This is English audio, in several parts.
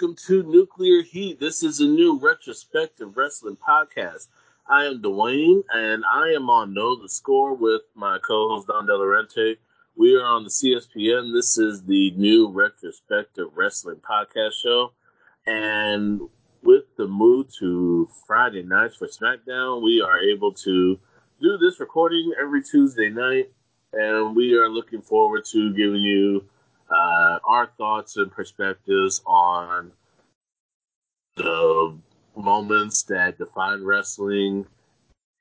Welcome to Nuclear Heat. This is a new retrospective wrestling podcast. I am Dwayne, and I am on Know the Score with my co-host Don DeLorente. We are on the CSPN. This is the new retrospective wrestling podcast show. And with the move to Friday nights for SmackDown, we are able to do this recording every Tuesday night. And we are looking forward to giving you our thoughts and perspectives on the moments that define wrestling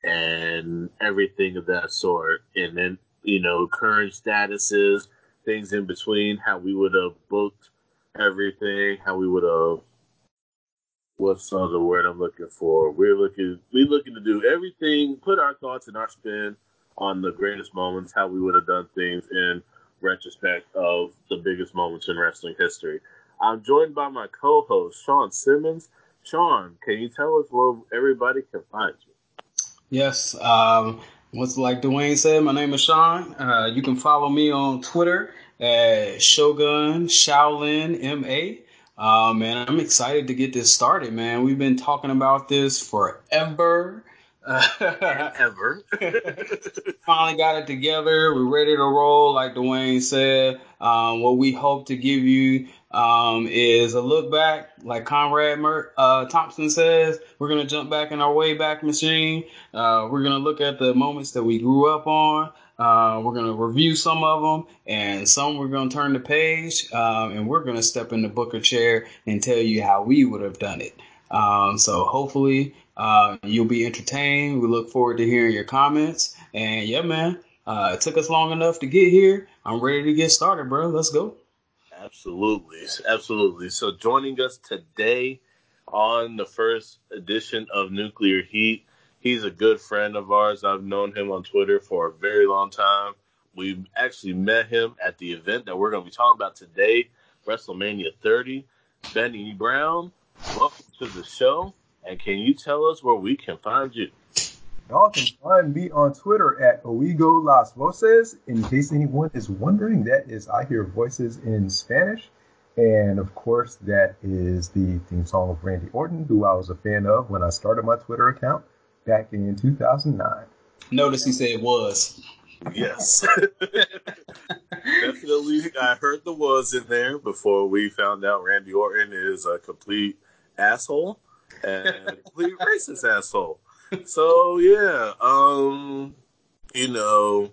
and everything of that sort. And then, you know, current statuses, things in between, how we would have booked everything, how we would have, what's the other word I'm looking for? We're looking to do everything, put our thoughts and our spin on the greatest moments, how we would have done things, and retrospect of the biggest moments in wrestling history. I'm joined by my co-host, Shawn Simmons. Shawn, can you tell us where everybody can find you? Yes. Like Dwayne said, my name is Shawn. You can follow me on Twitter at Shogun Shaolin MA. And I'm excited to get this started, man. We've been talking about this forever. Finally got it together. We're ready to roll, like Dwayne said. What we hope to give you is a look back, like Conrad Thompson says. We're going to jump back in our way back machine. We're going to look at the moments that we grew up on. We're going to review some of them, and some we're going to turn the page, and we're going to step in the Booker chair and tell you how we would have done it. So hopefully you'll be entertained. We look forward to hearing your comments. And yeah, man, it took us long enough to get here. I'm ready to get started, bro. Let's go. Absolutely. So joining us today on the first edition of Nuclear Heat, he's a good friend of ours. I've known him on Twitter for a very long time. We actually met him at the event that we're going to be talking about today, WrestleMania 30. Benny Brown, welcome to the show, and can you tell us where we can find you? Y'all can find me on Twitter at Oigo Las Voces. In case anyone is wondering, that is I Hear Voices in Spanish. And, of course, that is the theme song of Randy Orton, who I was a fan of when I started my Twitter account back in 2009. Notice he said was. Yes. Definitely, I heard the was in there before we found out Randy Orton is a complete asshole and a complete racist asshole. So yeah, you know,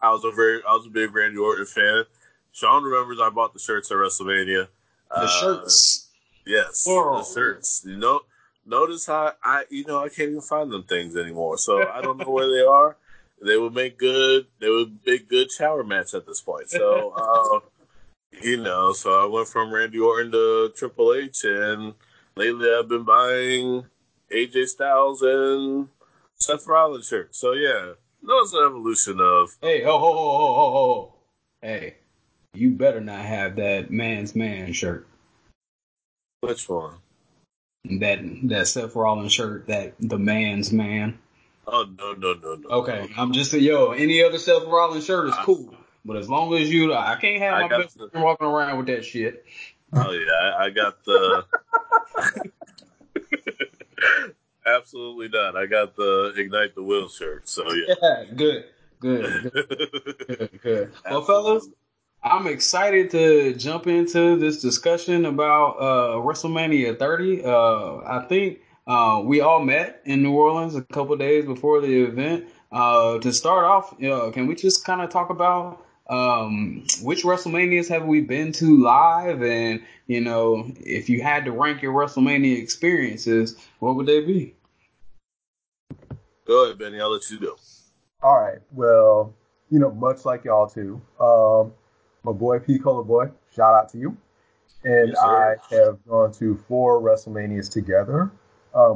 I was a big Randy Orton fan. Sean remembers I bought the shirts at WrestleMania. The shirts, yes, whoa. The shirts. You know, notice how I can't even find them things anymore. So I don't know where they are. They would make good shower mats at this point. So, so I went from Randy Orton to Triple H, and lately I've been buying AJ Styles and Seth Rollins shirts. So, yeah, that was an evolution of... Hey, ho. Hey, you better not have that man's man shirt. Which one? That Seth Rollins shirt, that the man's man. Oh, no. Okay, I'm just saying, any other Seth Rollins shirt is cool. But as long as you... I can't have my best friend walking around with that shit. Oh, yeah, I got the... Absolutely not. I got the Ignite the Will shirt, so yeah. Yeah, good. Well, fellas, I'm excited to jump into this discussion about WrestleMania 30. I think... we all met in New Orleans a couple days before the event. To start off, can we just kind of talk about Which WrestleManias have we been to live? And, you know, if you had to rank your WrestleMania experiences, what would they be? Go ahead, Benny. I'll let you do. All right. Well, you know, much like y'all too, my boy P. Cola Boy, shout out to you. And yes, I have gone to 4 WrestleManias together.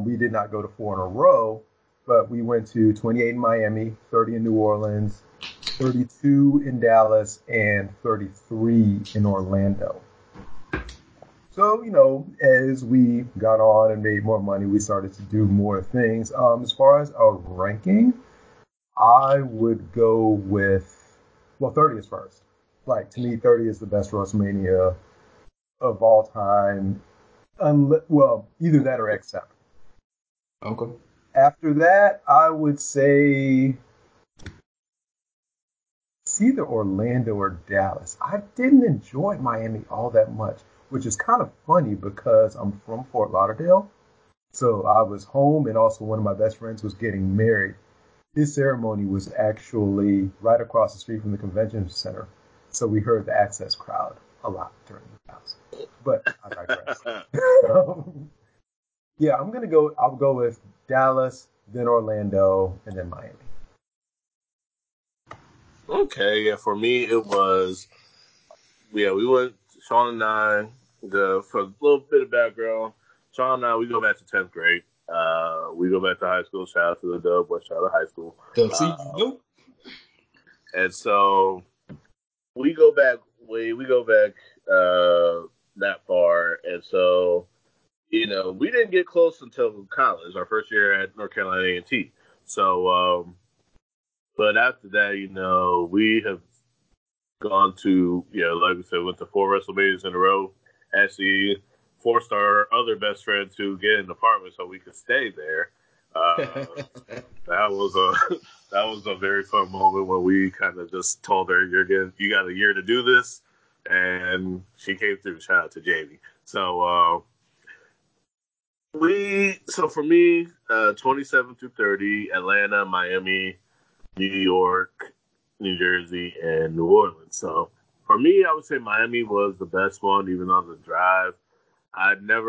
We did not go to 4 in a row, but we went to 28 in Miami, 30 in New Orleans, 32 in Dallas, and 33 in Orlando. So, you know, as we got on and made more money, we started to do more things. As far as our ranking, I would go with, well, 30 is first. Like, to me, 30 is the best WrestleMania of all time. Well, either that or X7. Okay. After that, I would say it's either Orlando or Dallas. I didn't enjoy Miami all that much, which is kind of funny because I'm from Fort Lauderdale. So I was home, and also one of my best friends was getting married. His ceremony was actually right across the street from the convention center. So we heard the Access crowd a lot during the house. But I digress. Yeah, I'll go with Dallas, then Orlando, and then Miami. Okay, yeah, for me it was, yeah, we went, Sean and I, for a little bit of background, Sean and I, we go back to 10th grade. We go back to high school. Shout out to the Dub, West Charlotte High School. And so we go back that far, and so, you know, we didn't get close until college, our first year at North Carolina A&T. So, but after that, you know, we have gone to, you know, like I said, went to 4 WrestleManias in a row. Actually, forced our other best friend to get an apartment so we could stay there. That was a very fun moment when we kind of just told her, you got a year to do this, and she came through. Shout out to Jamie. So for me, 27 through 30, Atlanta, Miami, New York, New Jersey, and New Orleans. So for me, I would say Miami was the best one, even on the drive. I didn't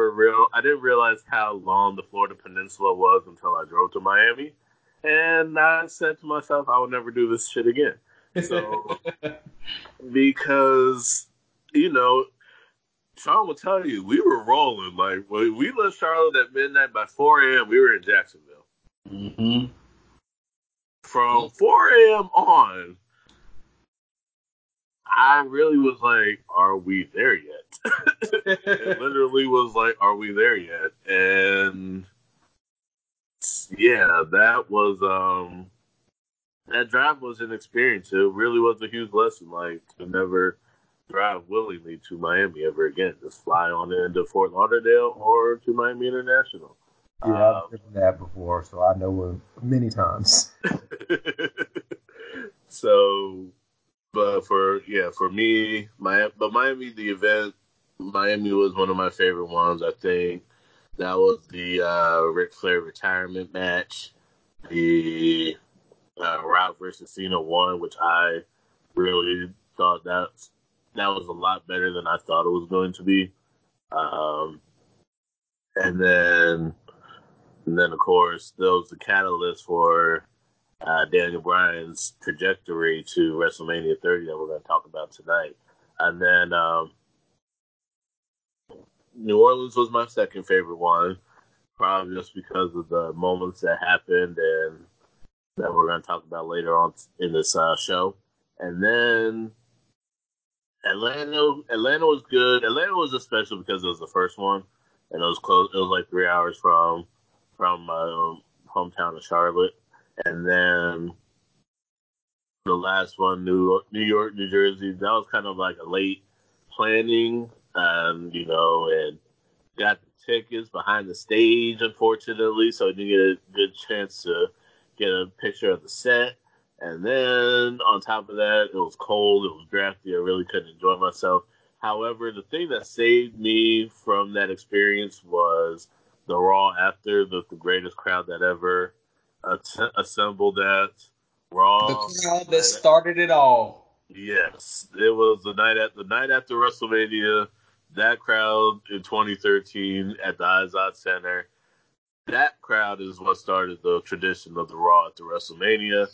realize how long the Florida Peninsula was until I drove to Miami, and I said to myself, I will never do this shit again. So, because, you know, Sean will tell you, we were rolling. Like, we left Charlotte at midnight. By 4 a.m., we were in Jacksonville. Mm-hmm. From 4 a.m. on, I really was like, are we there yet? It literally was like, are we there yet? And yeah, that was that drive was an experience. It really was a huge lesson, like, to never drive willingly to Miami ever again. Just fly on into Fort Lauderdale or to Miami International. Yeah, I've done that before, so I know many times. So, but for me, Miami, the event, Miami was one of my favorite ones. I think that was the Ric Flair retirement match, the Rock versus Cena one, which I really thought that was a lot better than I thought it was going to be. And then of course, that was the catalyst for Daniel Bryan's trajectory to WrestleMania 30 that we're going to talk about tonight. And then New Orleans was my second favorite one, probably just because of the moments that happened and that we're going to talk about later on in this show. And then Atlanta was good. Atlanta was especially because it was the first one, and it was close. It was like 3 hours from my hometown of Charlotte. And then the last one, New York, New Jersey, that was kind of like a late planning, you know, and got the tickets behind the stage, unfortunately, so I didn't get a good chance to get a picture of the set. And then on top of that, it was cold, it was drafty, I really couldn't enjoy myself. However, the thing that saved me from that experience was the Raw after, the greatest crowd that ever assembled at Raw. The crowd that started it all. Yes, it was the night after WrestleMania. That crowd in 2013 at the Izod Center. That crowd is what started the tradition of the Raw at the WrestleMania,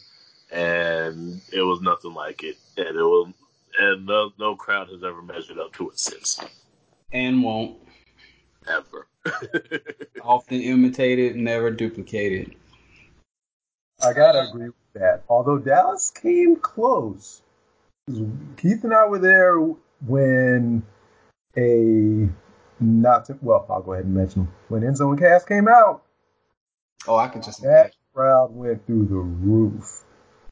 and it was nothing like it. And no crowd has ever measured up to it since, and won't ever. Often imitated, never duplicated. I gotta agree with that. Although Dallas came close. Keith and I were there when I'll go ahead and mention them. When Enzo and Cass came out. Oh, I could just that crowd went through the roof.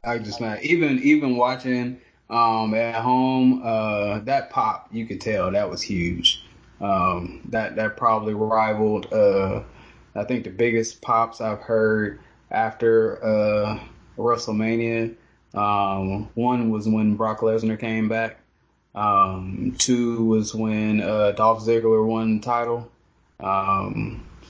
I could just not even watching at home, that pop, you could tell that was huge. That probably rivaled I think the biggest pops I've heard after WrestleMania. One was when Brock Lesnar came back. Two was when Dolph Ziggler won the title.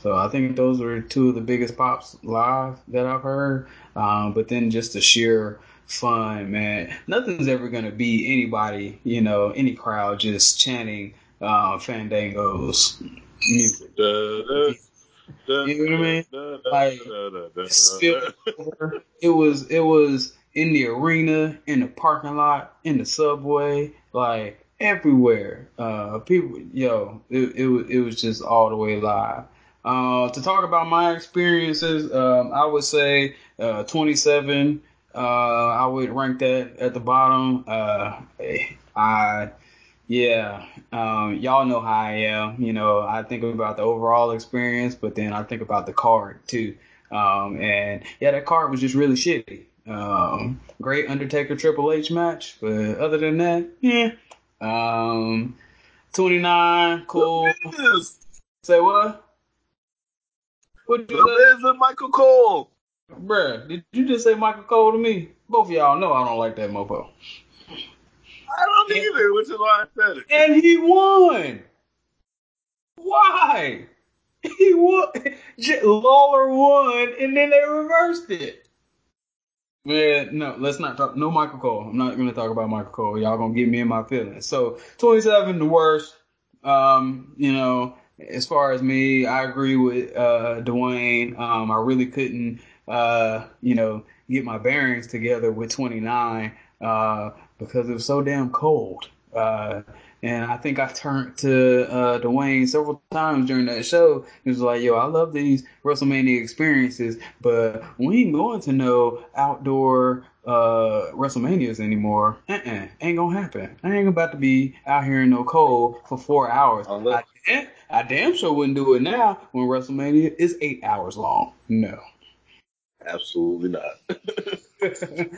So I think those were two of the biggest pops live that I've heard. But then just the sheer fun, man. Nothing's ever going to be anybody, any crowd just chanting Fandango's music. You know what I mean? Like, it was in the arena, in the parking lot, in the subway, like everywhere. People, it was just all the way live. To talk about my experiences, I would say 27. I would rank that at the bottom. Y'all know how I am. I think about the overall experience, but then I think about the card too. And yeah, that card was just really shitty. Great Undertaker Triple H match, but other than that, yeah. 29, cool. Say what? What did you say? Michael Cole. Bruh, did you just say Michael Cole to me? Both of y'all know I don't like that mofo. I don't either, which is why I said it. And he won. Why? He won. Lawler won, and then they reversed it. Man, no, let's not talk. No Michael Cole. I'm not going to talk about Michael Cole. Y'all going to get me in my feelings. So 27, the worst. As far as me, I agree with Dwayne. I really couldn't, get my bearings together with 29 because it was so damn cold. And I think I turned to Dwayne several times during that show. It was like, yo, I love these WrestleMania experiences, but we ain't going to no outdoor WrestleManias anymore. Ain't going to happen. I ain't about to be out here in no cold for 4 hours. I damn sure wouldn't do it now when WrestleMania is 8 hours long. No. Absolutely not. If it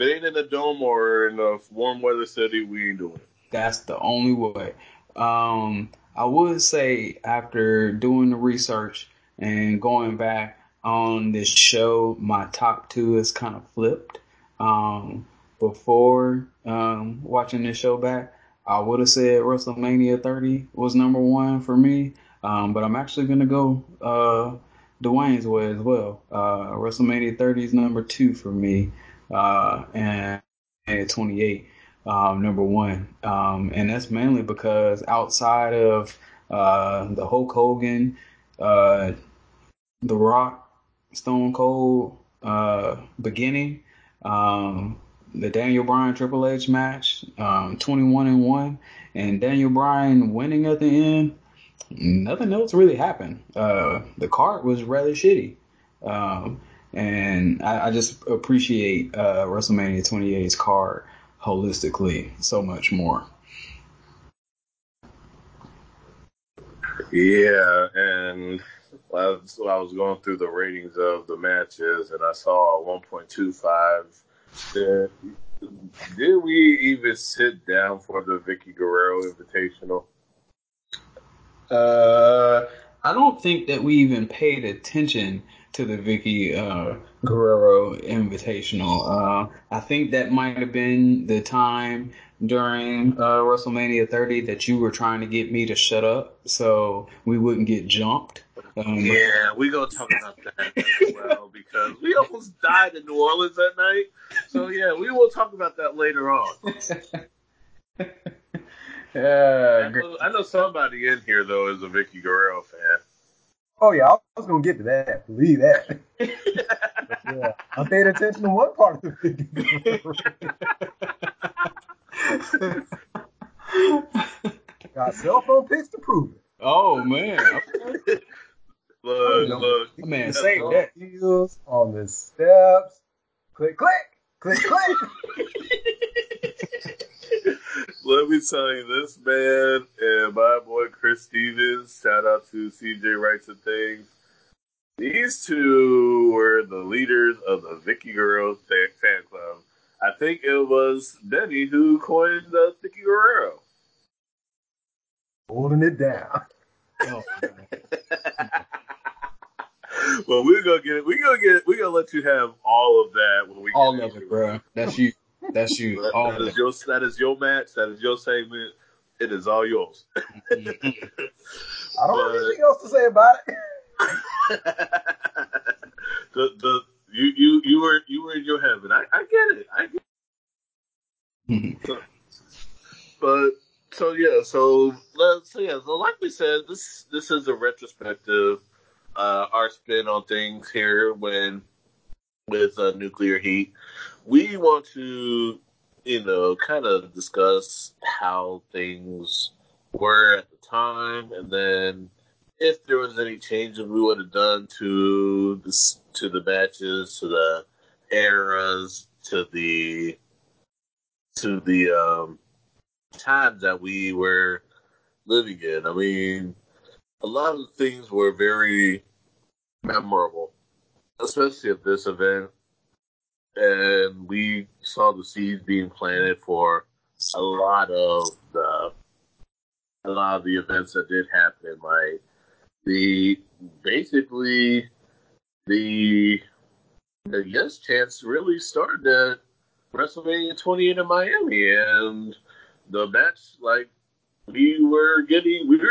ain't in the dome or in a warm weather city, we ain't doing it. That's the only way. I would say after doing the research and going back on this show, my top two is kind of flipped. Before watching this show back, I would have said WrestleMania 30 was number one for me, but I'm actually going to go Dwayne's way as well. WrestleMania 30 is number two for me. And 28, number one. And that's mainly because outside of the Hulk Hogan, The Rock, Stone Cold beginning, the Daniel Bryan Triple H match, 21-1, and Daniel Bryan winning at the end, nothing else really happened. The card was rather shitty. And I just appreciate WrestleMania 28's card holistically so much more. Yeah, and so I was going through the ratings of the matches, and I saw 1.25. Did we even sit down for the Vickie Guerrero Invitational? I don't think that we even paid attention to the Vickie Guerrero Invitational. I think that might have been the time during WrestleMania 30 that you were trying to get me to shut up so we wouldn't get jumped. Yeah, we're going to talk about that as well, because we almost died in New Orleans that night. So, yeah, we will talk about that later on. I know somebody in here, though, is a Vickie Guerrero fan. Oh, yeah, I was going to get to that. Believe that. Yeah, I paid attention to one part of the Vickie Guerrero. Got cell phone pics to prove it. Oh, man. Look. Man, save that. Heels on the steps. Click, click. Click, click. Let me tell you, this man and my boy Chris Stevens, shout out to CJ Writes and Things. These two were the leaders of the Vickie Guerrero fan club. I think it was Benny who coined the Vickie Guerrero. Holding it down. Oh, well, we're gonna let you have all of that when we get all of it, bro. That's you. That is your match. That is your segment. It is all yours. I don't have anything else to say about it. You were in your heaven. I get it. I get it. So like we said, this is a retrospective, our spin on things here with Nuclear Heat. We want to, kind of discuss how things were at the time, and then if there was any changes we would have done to the matches, to the eras, to the times that we were living in. I mean, a lot of things were very memorable, especially at this event. And we saw the seeds being planted for a lot of the events that did happen, like the Yes Chance really started at WrestleMania 28 in Miami, and the match, we were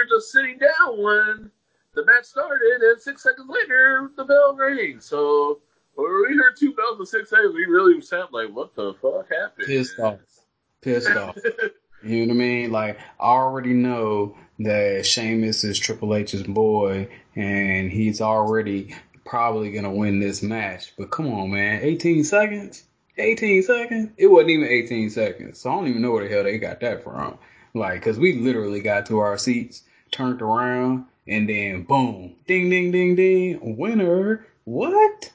just sitting down when the match started, and 6 seconds later, the bell rang. So, when we heard two bells in 6 seconds, we really sound like, what the fuck happened? Pissed off. You know what I mean? Like, I already know that Sheamus is Triple H's boy, and he's already probably going to win this match. But come on, man, 18 seconds? 18 seconds? It wasn't even 18 seconds. So I don't even know where the hell they got that from. Like, because we literally got to our seats, turned around, and then boom. Ding, ding, ding, ding. Winner. What?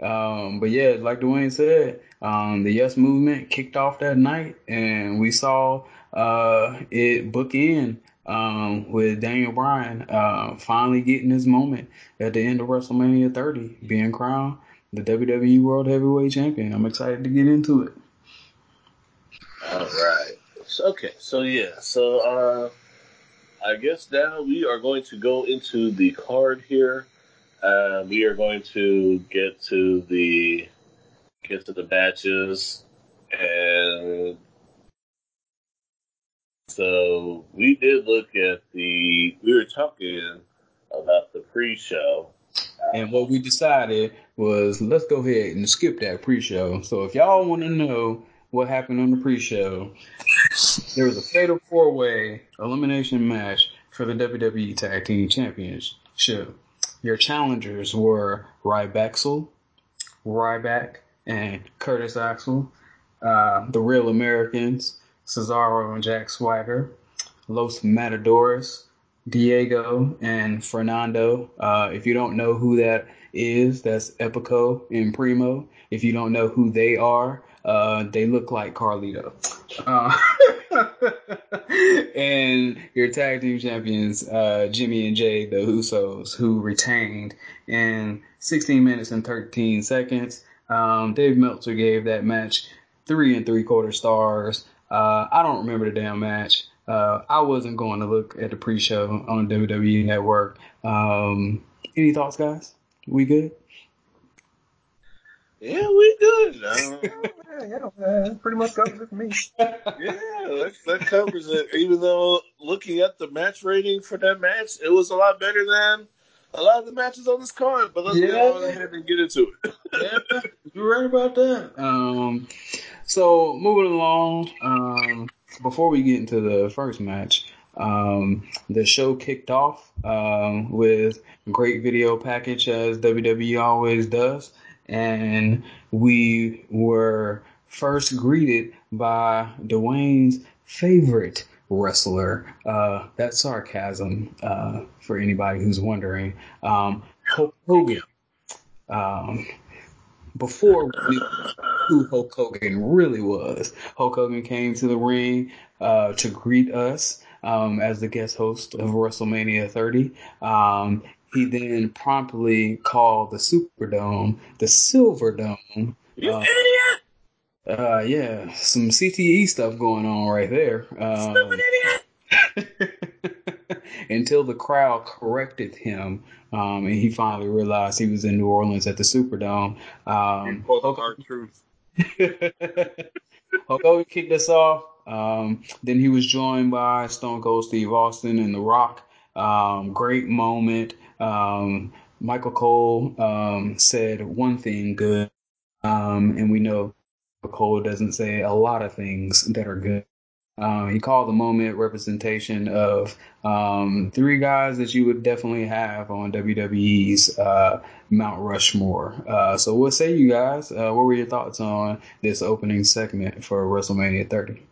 But yeah, like Dwayne said, the Yes Movement kicked off that night, and we saw it bookend with Daniel Bryan finally getting his moment at the end of WrestleMania 30, being crowned the WWE World Heavyweight Champion. I'm excited to get into it. All right. Okay. So, yeah. So, I guess now we are going to go into the card here. We are going to get to the matches. And so we did look at we were talking about the pre-show. And what we decided was, let's go ahead and skip that pre-show. So if y'all want to know what happened on the pre-show, there was a fatal four-way elimination match for the WWE Tag Team Championship. Your challengers were Ryback and Curtis Axel, the Real Americans, Cesaro and Jack Swagger, Los Matadores, Diego and Fernando. If you don't know who that is, that's Epico and Primo. If you don't know who they are, they look like Carlito. And your tag team champions, Jimmy and Jay, the Usos, who retained in 16 minutes and 13 seconds. Dave Meltzer gave that match 3 3/4 stars. I don't remember the damn match. I wasn't going to look at the pre-show on WWE Network. Any thoughts, guys? We good? Yeah, we good. That pretty much covers it for me. that covers it. Even though looking at the match rating for that match, it was a lot better than a lot of the matches on this card, but let's go on ahead and get into it. Yeah, you're right about that. So moving along, before we get into the first match, the show kicked off with a great video package, as WWE always does, and we were first greeted by Dwayne's favorite wrestler. That's sarcasm for anybody who's wondering. Hulk Hogan. Before we knew who Hulk Hogan really was, Hulk Hogan came to the ring to greet us as the guest host of WrestleMania 30. He then promptly called the Superdome the Silver Dome. You idiot! Yeah, some CTE stuff going on right there. Stupid idiot! Until the crowd corrected him, and he finally realized he was in New Orleans at the Superdome. Hulk Hogan kicked us off. Then he was joined by Stone Cold Steve Austin and The Rock. Great moment. Michael Cole said one thing good, and we know Cole doesn't say a lot of things that are good. He called the moment representation of three guys that you would definitely have on WWE's Mount Rushmore. So what say you guys? What were your thoughts on this opening segment for WrestleMania 30?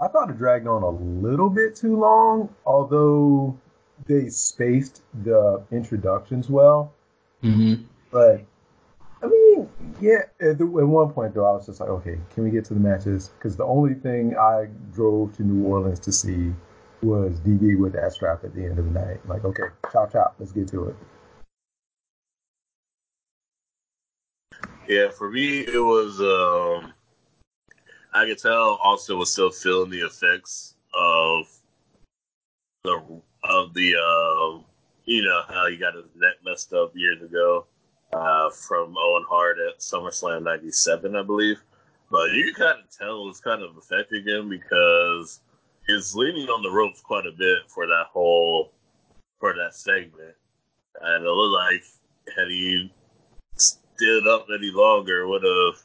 I thought it dragged on a little bit too long, although they spaced the introductions well. Mm-hmm. But, I mean, yeah, at one point, though, I was just like, okay, can we get to the matches? Because the only thing I drove to New Orleans to see was DD with that strap at the end of the night. Like, okay, chop, chop, let's get to it. Yeah, for me, it was, I could tell Austin was still feeling the effects of the you know, how he got his neck messed up years ago. From Owen Hart at SummerSlam 97, I believe. But you can kind of tell it's kind of affecting him because he's leaning on the ropes quite a bit for that segment. And it looked like had he stood up any longer, it would have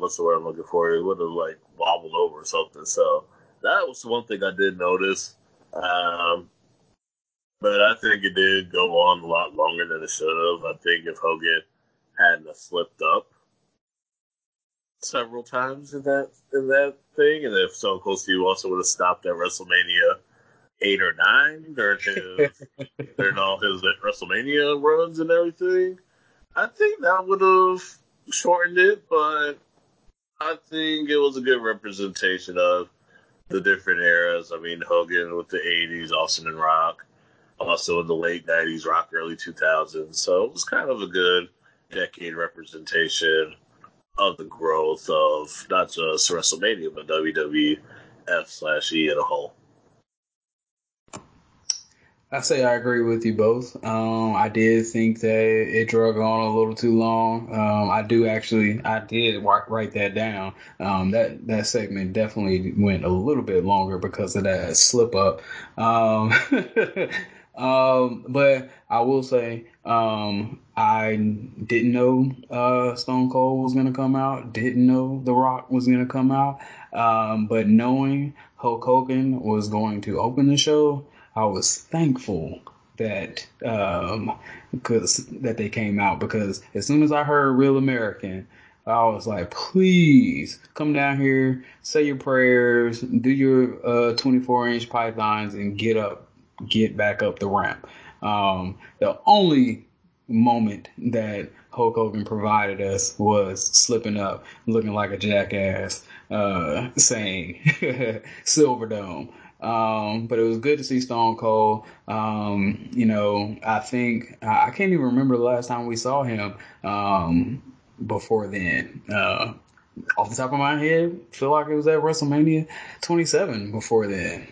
what's the word I'm looking for? It would have, like, wobbled over or something. So that was one thing I did notice. But I think it did go on a lot longer than it should have. I think if Hogan hadn't slipped up several times in that thing, and if Stone Cold Steve Austin would have stopped at WrestleMania 8 or 9 during all his WrestleMania runs and everything, I think that would have shortened it. But I think it was a good representation of the different eras. I mean, Hogan with the 80s, Austin and Rock. Also in the late 90s, Rock, early 2000s. So it was kind of a good decade representation of the growth of not just WrestleMania, but WWF/E in a whole. I say I agree with you both. I did think that it drug on a little too long. I did write that down. That segment definitely went a little bit longer because of that slip up. But I will say, I didn't know Stone Cold was going to come out, didn't know The Rock was going to come out, but knowing Hulk Hogan was going to open the show, I was thankful that that they came out, because as soon as I heard Real American, I was like, please come down here, say your prayers, do your 24-inch pythons, and get back up the ramp. The only moment that Hulk Hogan provided us was slipping up, looking like a jackass, saying Silverdome. But it was good to see Stone Cold. I think I can't even remember the last time we saw him before then. Off the top of my head, feel like it was at WrestleMania 27 before then.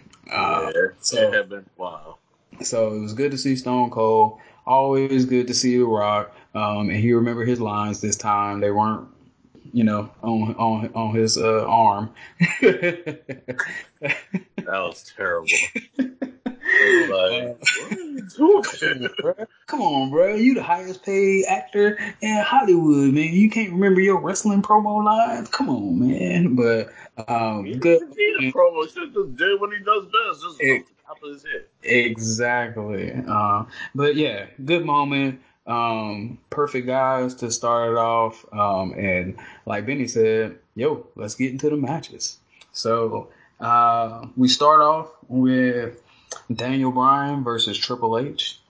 So it had been a while. So it was good to see Stone Cold. Always good to see The Rock. And he remembered his lines this time. They weren't you know, on his arm. That was terrible. Come on, bro. You the highest paid actor in Hollywood, man. You can't remember your wrestling promo lines? Come on, man. But good. He promo should just do what he does best. Just top of his head. Exactly. But yeah, good moment. Perfect guys to start it off. And like Benny said, yo, let's get into the matches. So we start off with Daniel Bryan versus Triple H.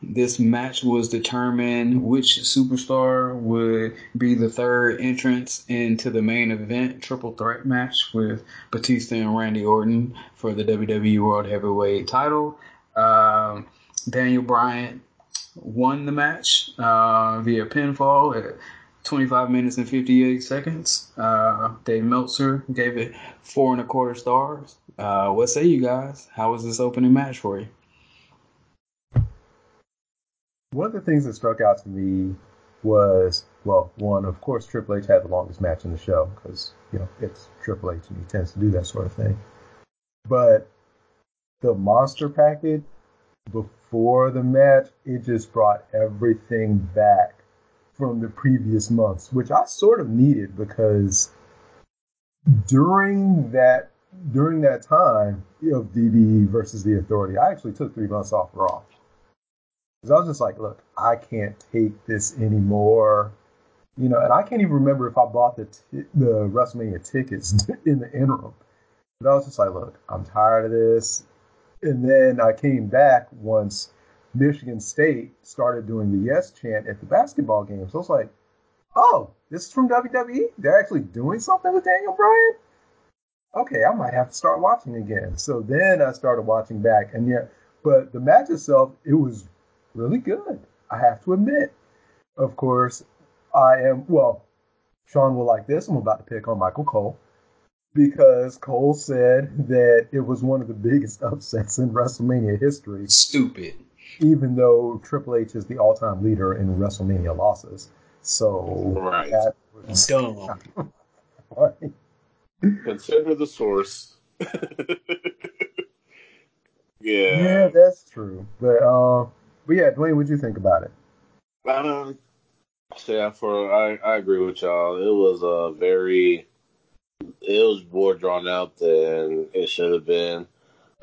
This match was determined which superstar would be the third entrance into the main event triple threat match with Batista and Randy Orton for the WWE World Heavyweight title. Daniel Bryan won the match via pinfall at 25 minutes and 58 seconds. Dave Meltzer gave it 4.25 stars. What say you guys? How was this opening match for you? One of the things that struck out to me was, well, one, of course, Triple H had the longest match in the show because, you know, it's Triple H and he tends to do that sort of thing. But the monster package before the match, it just brought everything back from the previous months, which I sort of needed because during that time of DBE versus the Authority, I actually took 3 months off Raw. Because I was just like, look, I can't take this anymore. You know, and I can't even remember if I bought the WrestleMania tickets in the interim. But I was just like, look, I'm tired of this. And then I came back once Michigan State started doing the yes chant at the basketball game. So I was like, oh, this is from WWE? They're actually doing something with Daniel Bryan? Okay, I might have to start watching again. So then I started watching back. And yeah, but the match itself, it was really good, I have to admit. Of course, Sean will like this. I'm about to pick on Michael Cole because Cole said that it was one of the biggest upsets in WrestleMania history. Stupid. Even though Triple H is the all-time leader in WrestleMania losses. So right. That was dumb. Funny. Consider the source. Yeah, that's true. But yeah, Dwayne, what'd you think about it? I agree with y'all. It was more drawn out than it should have been.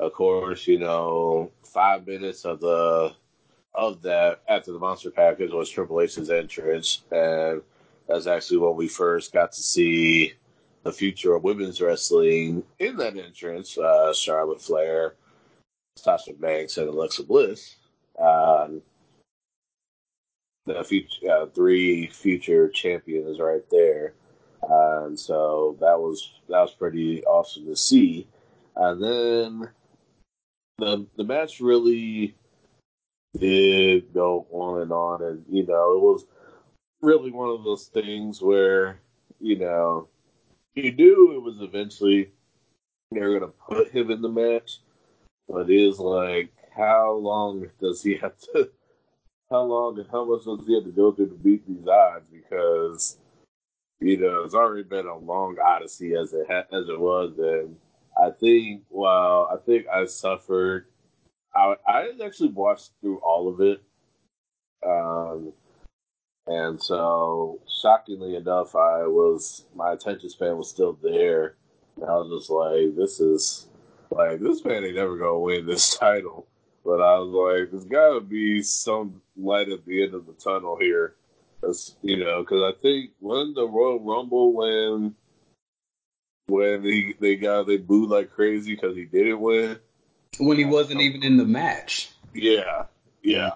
Of course, you know, 5 minutes of that after the monster package was Triple H's entrance, and that's actually when we first got to see the future of women's wrestling in that entrance. Charlotte Flair, Sasha Banks, and Alexa Bliss. The future, three future champions right there, and so that was pretty awesome to see. And then the match really did go on, and, you know, it was really one of those things where, you know, you knew it was eventually they were going to put him in the match, but it is like, how much does he have to go through to beat these odds? Because, you know, it's already been a long odyssey as it was, and I think I suffered. I didn't actually watch through all of it. And so, shockingly enough, my attention span was still there. And I was just like, this man ain't never going to win this title. But I was like, there's got to be some light at the end of the tunnel here. That's, you know, because I think when the Royal Rumble, When they booed like crazy because he didn't win. When he wasn't even in the match. Yeah. Yeah,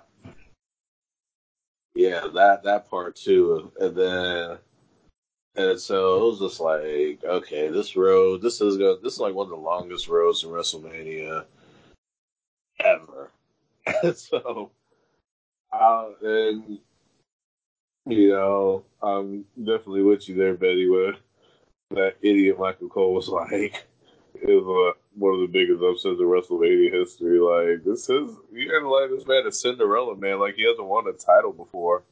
that part too. And so it was just like, okay, this is like one of the longest roads in WrestleMania ever. So, and, you know, I'm definitely with you there, Betty, where that idiot Michael Cole was like, "Is one of the biggest upsets in WrestleMania history." Like, you gotta let this man a Cinderella man. Like, he hasn't won a title before,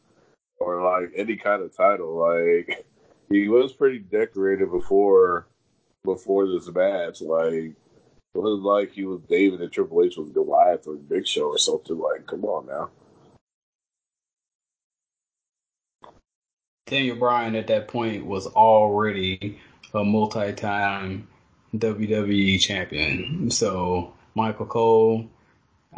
or like any kind of title. Like, he was pretty decorated before this match. Like, it wasn't like he was David and Triple H was Goliath or Big Show or something. Like, come on now. Daniel Bryan at that point was already a multi-time WWE champion. So, Michael Cole,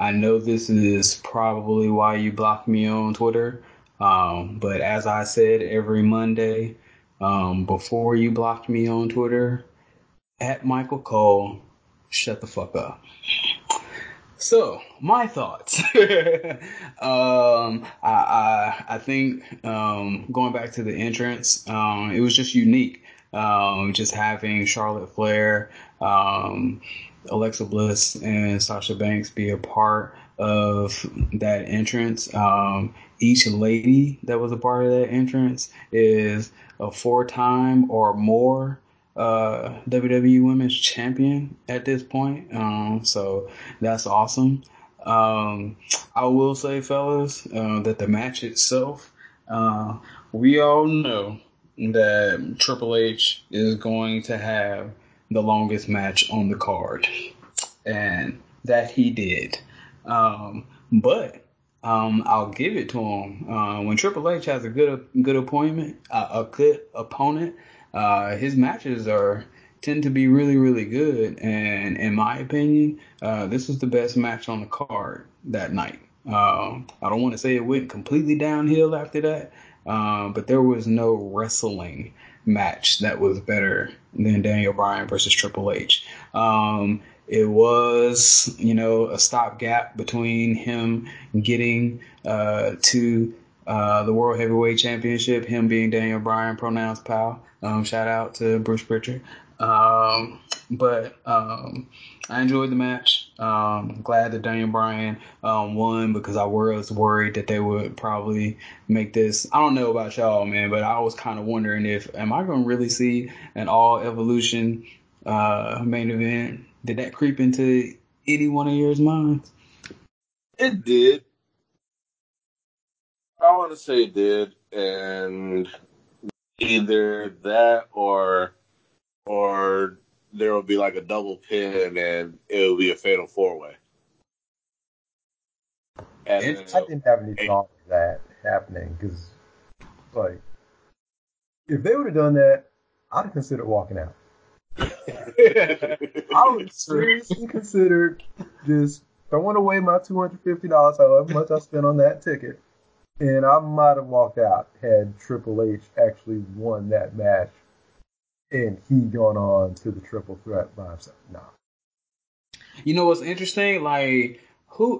I know this is probably why you blocked me on Twitter, but as I said every Monday, before you blocked me on Twitter, at Michael Cole, shut the fuck up. So, my thoughts. I think going back to the entrance, it was just unique. Just having Charlotte Flair, Alexa Bliss, and Sasha Banks be a part of that entrance. Each lady that was a part of that entrance is a 4-time or more WWE Women's Champion at this point, so that's awesome. I will say, fellas, that the match itself, we all know that Triple H is going to have the longest match on the card, and that he did. But I'll give it to him. When Triple H has a good appointment, a good opponent, his matches tend to be really, really good, and in my opinion, this was the best match on the card that night. I don't want to say it went completely downhill after that, but there was no wrestling match that was better than Daniel Bryan versus Triple H. It was, a stopgap between him getting to the World Heavyweight Championship, him being Daniel Bryan, pronouns pal. Shout out to Bruce Pritchard. But I enjoyed the match. Glad that Daniel Bryan won, because I was worried that they would probably make this. I don't know about y'all, man, but I was kind of wondering am I going to really see an all evolution main event? Did that creep into any one of yours minds? It did. I want to say it did, and either that or there will be like a double pin, and it will be a fatal 4-way. And I didn't have any thought of that happening, because like if they would have done that, I'd have considered walking out. I would seriously consider just throwing away my $250, however much I spent on that ticket. And I might have walked out had Triple H actually won that match and he gone on to the triple threat by himself. Nah. You know what's interesting? Like,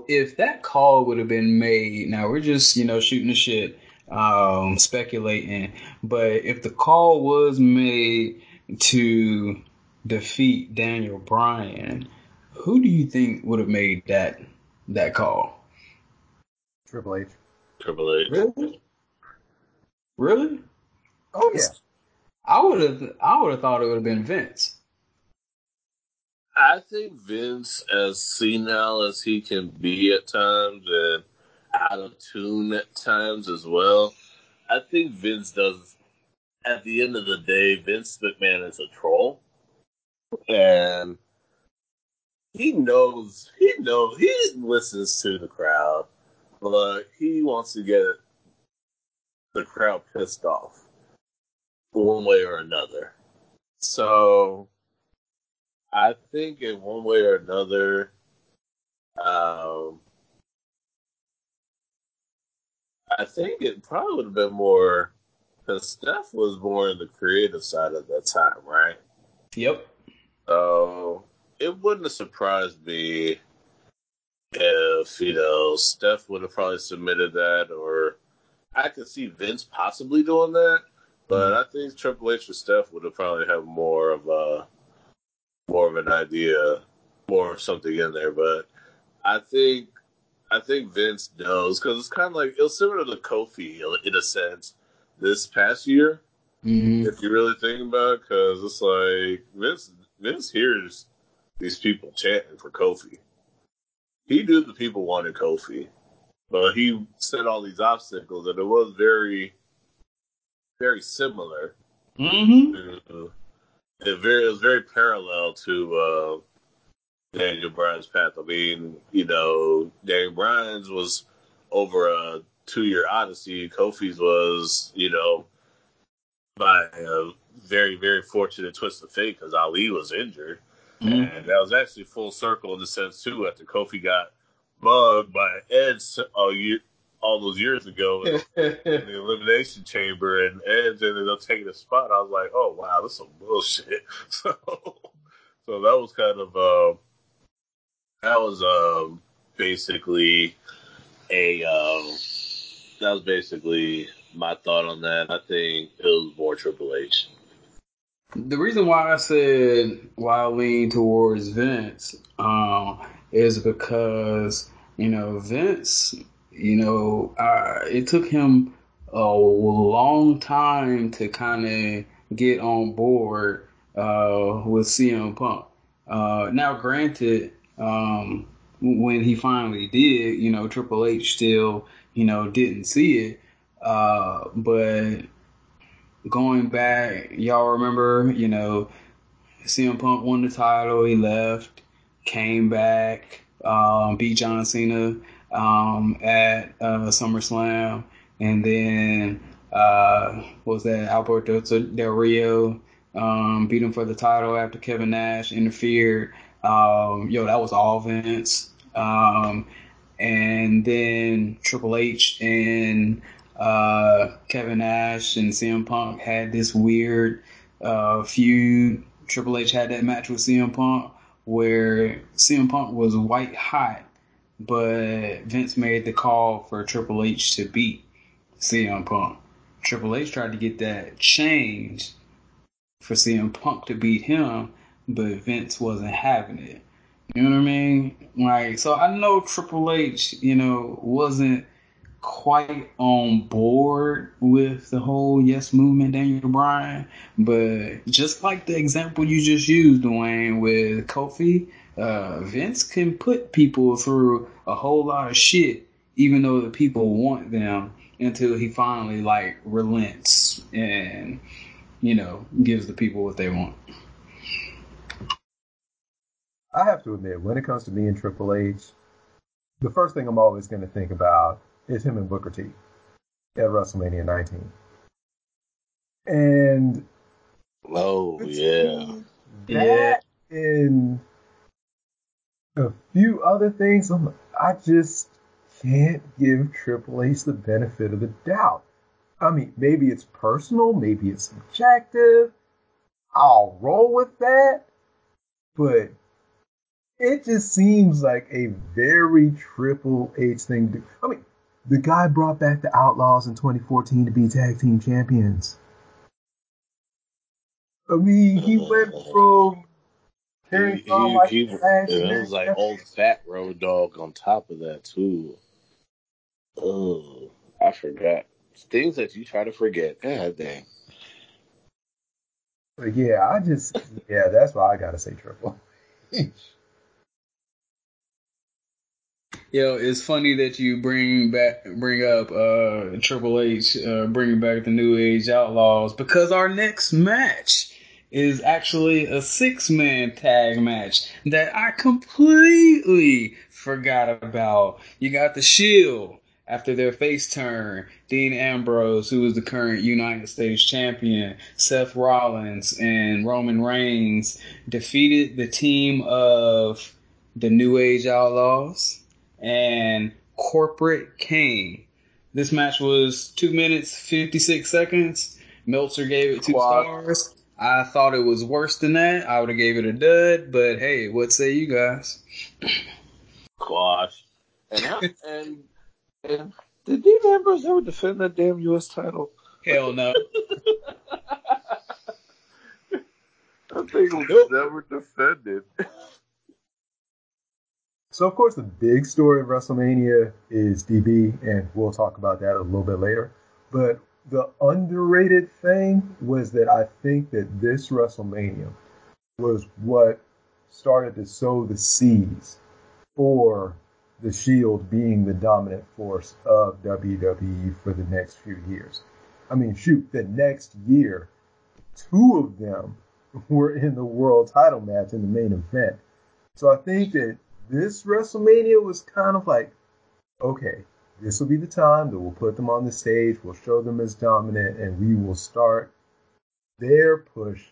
if that call would have been made, now we're just, shooting the shit, speculating, but if the call was made to defeat Daniel Bryan, who do you think would have made that call? Triple H. Triple H. Really? Oh yeah. I would have thought it would have been Vince. I think Vince, as senile as he can be at times and out of tune at times as well, I think Vince does. At the end of the day, Vince McMahon is a troll, and he knows. He listens to the crowd. But he wants to get the crowd pissed off one way or another. So I think in one way or another, I think it probably would have been more, because Steph was more in the creative side at that time, right? Yep. So it wouldn't have surprised me if, Steph would have probably submitted that, or I could see Vince possibly doing that, but I think Triple H or Steph would have probably have more of an idea, more of something in there. But I think Vince knows, because it's kind of like, it was similar to Kofi in a sense this past year, if you really think about it, because it's like Vince hears these people chanting for Kofi. He knew the people wanted Kofi. But he set all these obstacles, and it was very, very similar. Mm-hmm. It was very parallel to Daniel Bryan's path. I mean, you know, Daniel Bryan's was over a 2-year odyssey. Kofi's was, you know, by a very, very fortunate twist of fate because Ali was injured. Mm-hmm. And that was actually full circle in the sense, too, after Kofi got mugged by Edge all those years ago in the Elimination Chamber, and Edge ended up taking a spot. I was like, oh, wow, this is some bullshit. So that was kind of, that was basically my thought on that. I think it was more Triple H. The reason why I said why I lean towards Vince is because, you know, Vince, you know, it took him a long time to kind of get on board with CM Punk. Now, granted, when he finally did, you know, Triple H still, you know, didn't see it, but going back, y'all remember, you know, CM Punk won the title, he left, came back, beat John Cena at SummerSlam, and then was that Alberto Del Rio beat him for the title after Kevin Nash interfered. That was all Vince. And then Triple H and Kevin Nash and CM Punk had this weird feud. Triple H had that match with CM Punk where CM Punk was white hot, but Vince made the call for Triple H to beat CM Punk. Triple H tried to get that changed for CM Punk to beat him, but Vince wasn't having it. You know what I mean? Like, so I know Triple H, you know, wasn't quite on board with the whole yes movement, Daniel Bryan, but just like the example you just used, Dwayne, with Kofi, Vince can put people through a whole lot of shit, even though the people want them, until he finally like relents and, you know, gives the people what they want. I have to admit, when it comes to me and Triple H, the first thing I'm always going to think about is him and Booker T at WrestleMania 19. And and a few other things, I just can't give Triple H the benefit of the doubt. I mean, maybe it's personal, maybe it's subjective. I'll roll with that. But it just seems like a very Triple H thing to, I mean, the guy brought back the Outlaws in 2014 to be tag team champions. I mean, he went from carrying on like it was like old fat road dog on top of that too. Oh, I forgot things that you try to forget. God dang. But yeah, that's why I gotta say Triple H. Yo, it's funny that you bring up Triple H bringing back the New Age Outlaws, because our next match is actually a 6-man tag match that I completely forgot about. You got The Shield after their face turn, Dean Ambrose, who is the current United States champion, Seth Rollins, and Roman Reigns defeated the team of the New Age Outlaws and Corporate Kane. This match was 2 minutes, 56 seconds. Meltzer gave it 2 stars. I thought it was worse than that. I would have gave it a dud, but hey, what say you guys? Quash. And did Dean Ambrose ever defend that damn U.S. title? Hell no. That thing was never defended. So, of course, the big story of WrestleMania is DB, and we'll talk about that a little bit later. But the underrated thing was that I think that this WrestleMania was what started to sow the seeds for the Shield being the dominant force of WWE for the next few years. I mean, shoot, the next year, two of them were in the world title match in the main event. So I think that this WrestleMania was kind of like, okay, this will be the time that we'll put them on the stage, we'll show them as dominant, and we will start their push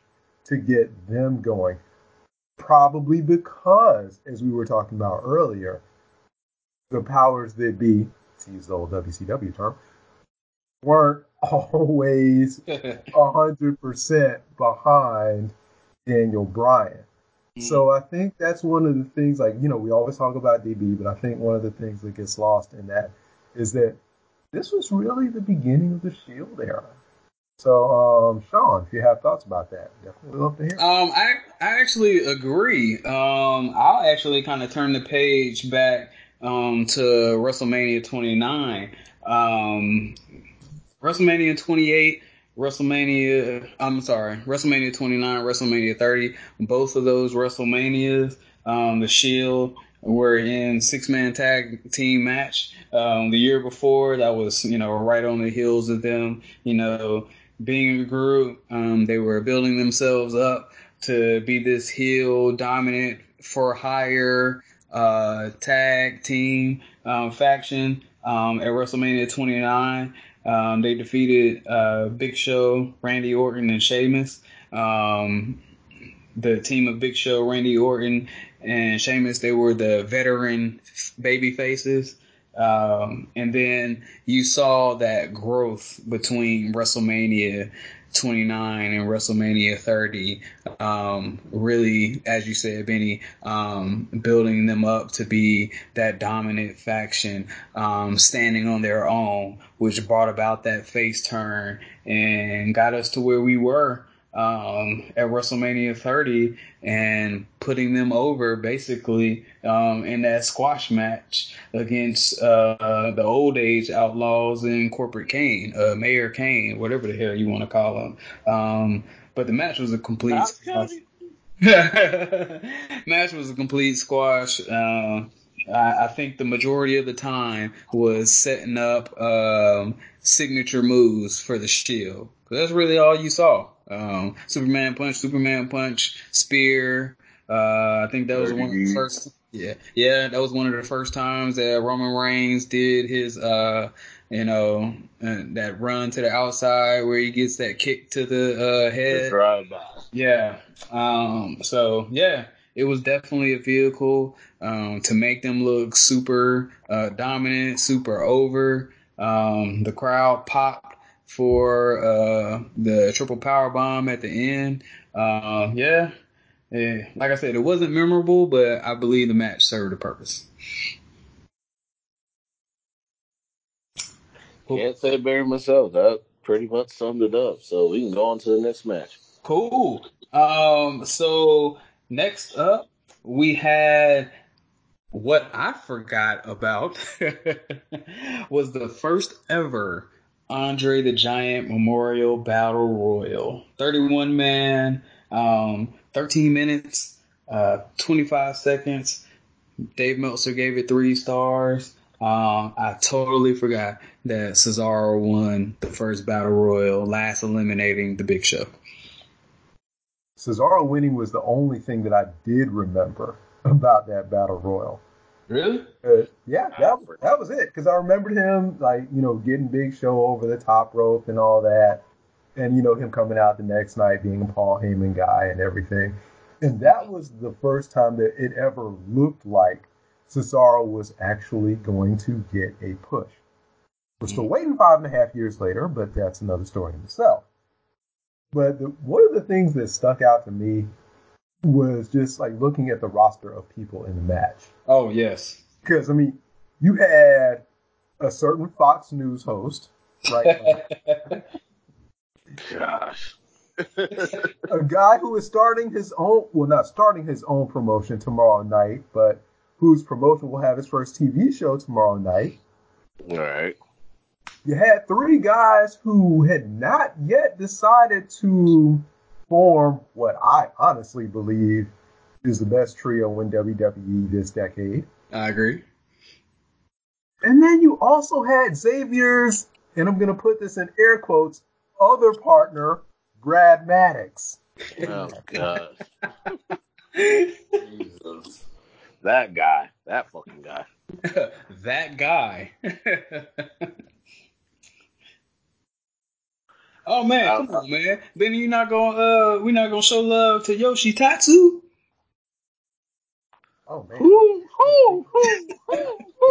to get them going. Probably because, as we were talking about earlier, the powers that be, to use the old WCW term, weren't always 100% behind Daniel Bryan. So I think that's one of the things, like, you know, we always talk about DB, but I think one of the things that gets lost in that is that this was really the beginning of the Shield era. So, Sean, if you have thoughts about that, definitely love to hear. I actually agree. I'll actually kind of turn the page back to WrestleMania 29. WrestleMania 28, WrestleMania 29, WrestleMania 30. Both of those WrestleManias, the Shield were in six-man tag team match. The year before, that was, you know, right on the heels of them, you know, being a group. They were building themselves up to be this heel dominant for hire tag team faction. At WrestleMania 29, they defeated Big Show, Randy Orton, and Sheamus. The team of Big Show, Randy Orton, and Sheamus, they were the veteran baby faces. And then you saw that growth between WrestleMania 29 and WrestleMania 30, really, as you said, Benny, building them up to be that dominant faction, standing on their own, which brought about that face turn and got us to where we were at WrestleMania 30, and putting them over basically in that squash match against the Old Age Outlaws and Corporate Kane, Mayor Kane, whatever the hell you want to call him. But the match was a complete squash. Match was a complete squash. I think the majority of the time was setting up signature moves for the Shield. That's really all you saw. Superman punch, spear. I think that was one of the first. Yeah, that was one of the first times that Roman Reigns did his, that run to the outside where he gets that kick to the head. Right. Yeah. So yeah, it was definitely a vehicle to make them look super dominant, super over. The crowd popped for the triple power bomb at the end. Like I said, it wasn't memorable, but I believe the match served a purpose. Cool. Can't say better myself. That pretty much summed it up. So we can go on to the next match. Cool. So next up, we had what I forgot about was the first ever Andre the Giant Memorial Battle Royal. 31-man, 13 minutes, 25 seconds. Dave Meltzer gave it 3 stars. I totally forgot that Cesaro won the first Battle Royal, last eliminating the Big Show. Cesaro winning was the only thing that I did remember about that Battle Royal. Really? Yeah, that was it. Because I remembered him, like, you know, getting Big Show over the top rope and all that. And, you know, him coming out the next night being a Paul Heyman guy and everything. And that was the first time that it ever looked like Cesaro was actually going to get a push. We're still waiting 5.5 years later, but that's another story in itself. But one of the things that stuck out to me was just like looking at the roster of people in the match. Oh, yes. Because, I mean, you had a certain Fox News host, right? Gosh. A guy who is starting his own, well, not starting his own promotion tomorrow night, but whose promotion will have his first TV show tomorrow night. All right. You had 3 guys who had not yet decided to form what I honestly believe is the best trio in WWE this decade. I agree. And then you also had Xavier's, and I'm going to put this in air quotes, other partner, Brad Maddox. Oh, God. Jesus. That guy. That fucking guy. That guy. Oh, man. Come on, man. Benny, you not going we're not going to show love to Yoshitatsu? Oh, man.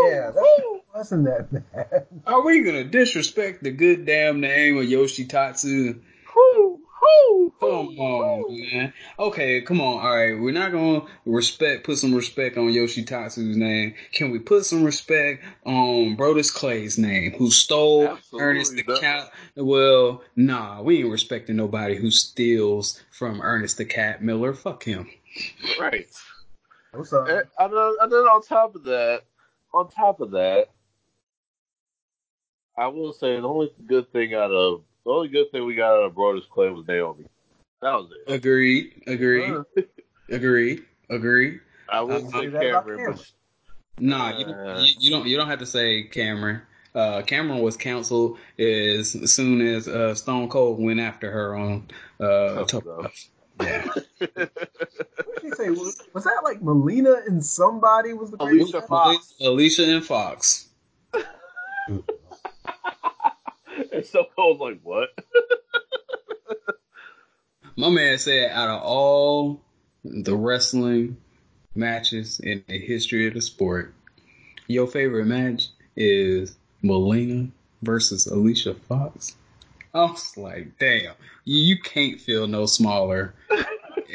Yeah, that wasn't that bad. Are we going to disrespect the good damn name of Yoshitatsu? Come on, man. Okay, come on. All right, we're not going to put some respect on Yoshitatsu's name. Can we put some respect on Brodus Clay's name, who stole Ernest the Cat? Well, nah, we ain't respecting nobody who steals from Ernest the Cat Miller. Fuck him. Right. What's up? And then on top of that, I will say the only good thing we got out of Brodus Clay was Naomi. That was it. Agreed. I wouldn't say Cameron. But... Nah, you don't have to say Cameron. Cameron was canceled as soon as Stone Cold went after her on Tough Enough. Yeah. What did she say? Was that like Melina and somebody was the greatest? Alicia and Fox. And so I was like, what? My man said, out of all the wrestling matches in the history of the sport, your favorite match is Melina versus Alicia Fox. I was like, damn, you can't feel no smaller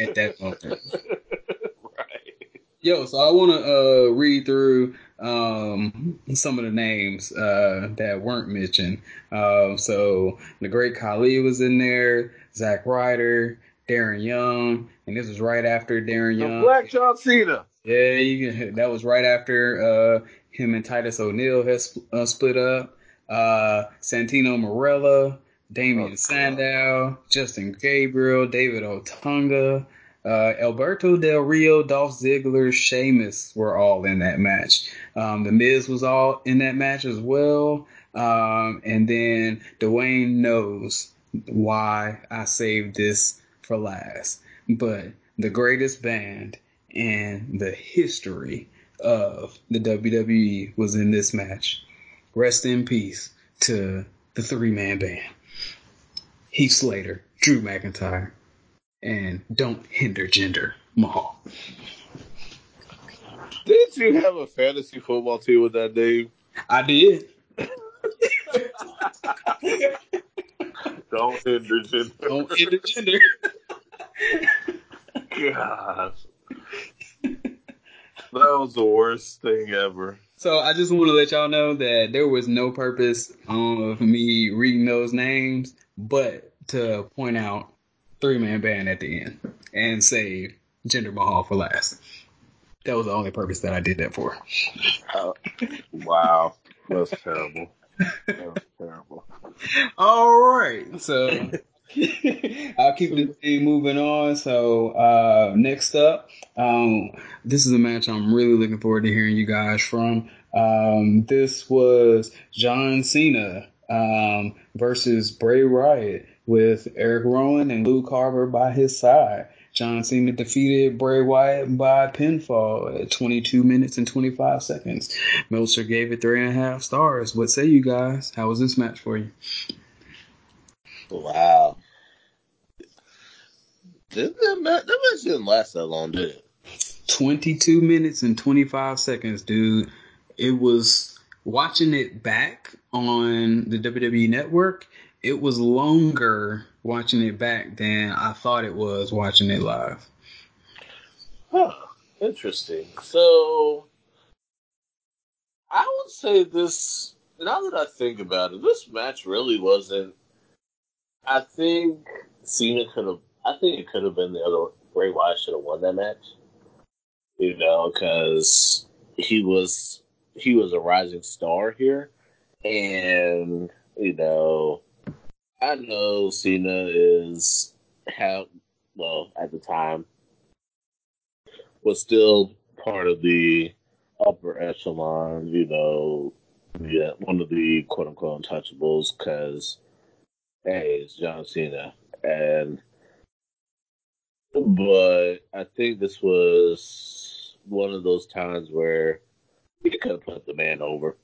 at that moment. Right. Yo, so I want to read through some of the names that weren't mentioned. So the great Khali was in there, Zack Ryder, Darren Young, and this was right after Darren Young. The Black John Cena. Yeah, that was right after him and Titus O'Neil had split up. Santino Marella, Damian Sandow, Justin Gabriel, David Otunga, Alberto Del Rio, Dolph Ziggler, Sheamus were all in that match. The Miz was all in that match as well. And then Dwayne knows why I saved this for last. But the greatest band in the history of the WWE was in this match. Rest in peace to the three-man band. Heath Slater, Drew McIntyre, and Don't Hinder Gender Mahal. Didn't you have a fantasy football team with that name? I did. Don't Hinder Gender. Don't Hinder Gender. Gosh. That was the worst thing ever. So I just want to let y'all know that there was no purpose of me reading those names, but to point out three-man band at the end and save Jinder Mahal for last. That was the only purpose that I did that for. Wow. That's terrible. That was terrible. All right. So I'll keep this thing moving on. So next up, this is a match I'm really looking forward to hearing you guys from. This was John Cena versus Bray Wyatt with Eric Rowan and Luke Harper by his side. John Cena defeated Bray Wyatt by pinfall at 22 minutes and 25 seconds. Meltzer gave it 3.5 stars. What say you guys? How was this match for you? Wow. That match didn't last that long, did it? 22 minutes and 25 seconds, dude. It was watching it back on the WWE Network. It was longer watching it back than I thought it was watching it live. Huh. Interesting. So, I would say this, now that I think about it, this match really wasn't, I think Cena could have, I think it could have been the other, Bray Wyatt should have won that match. You know, because he was a rising star here. And, you know, I know Cena at the time, was still part of the upper echelon, you know, Yeah, one of the quote-unquote untouchables, because, hey, it's John Cena. But I think this was one of those times where you could have put the man over.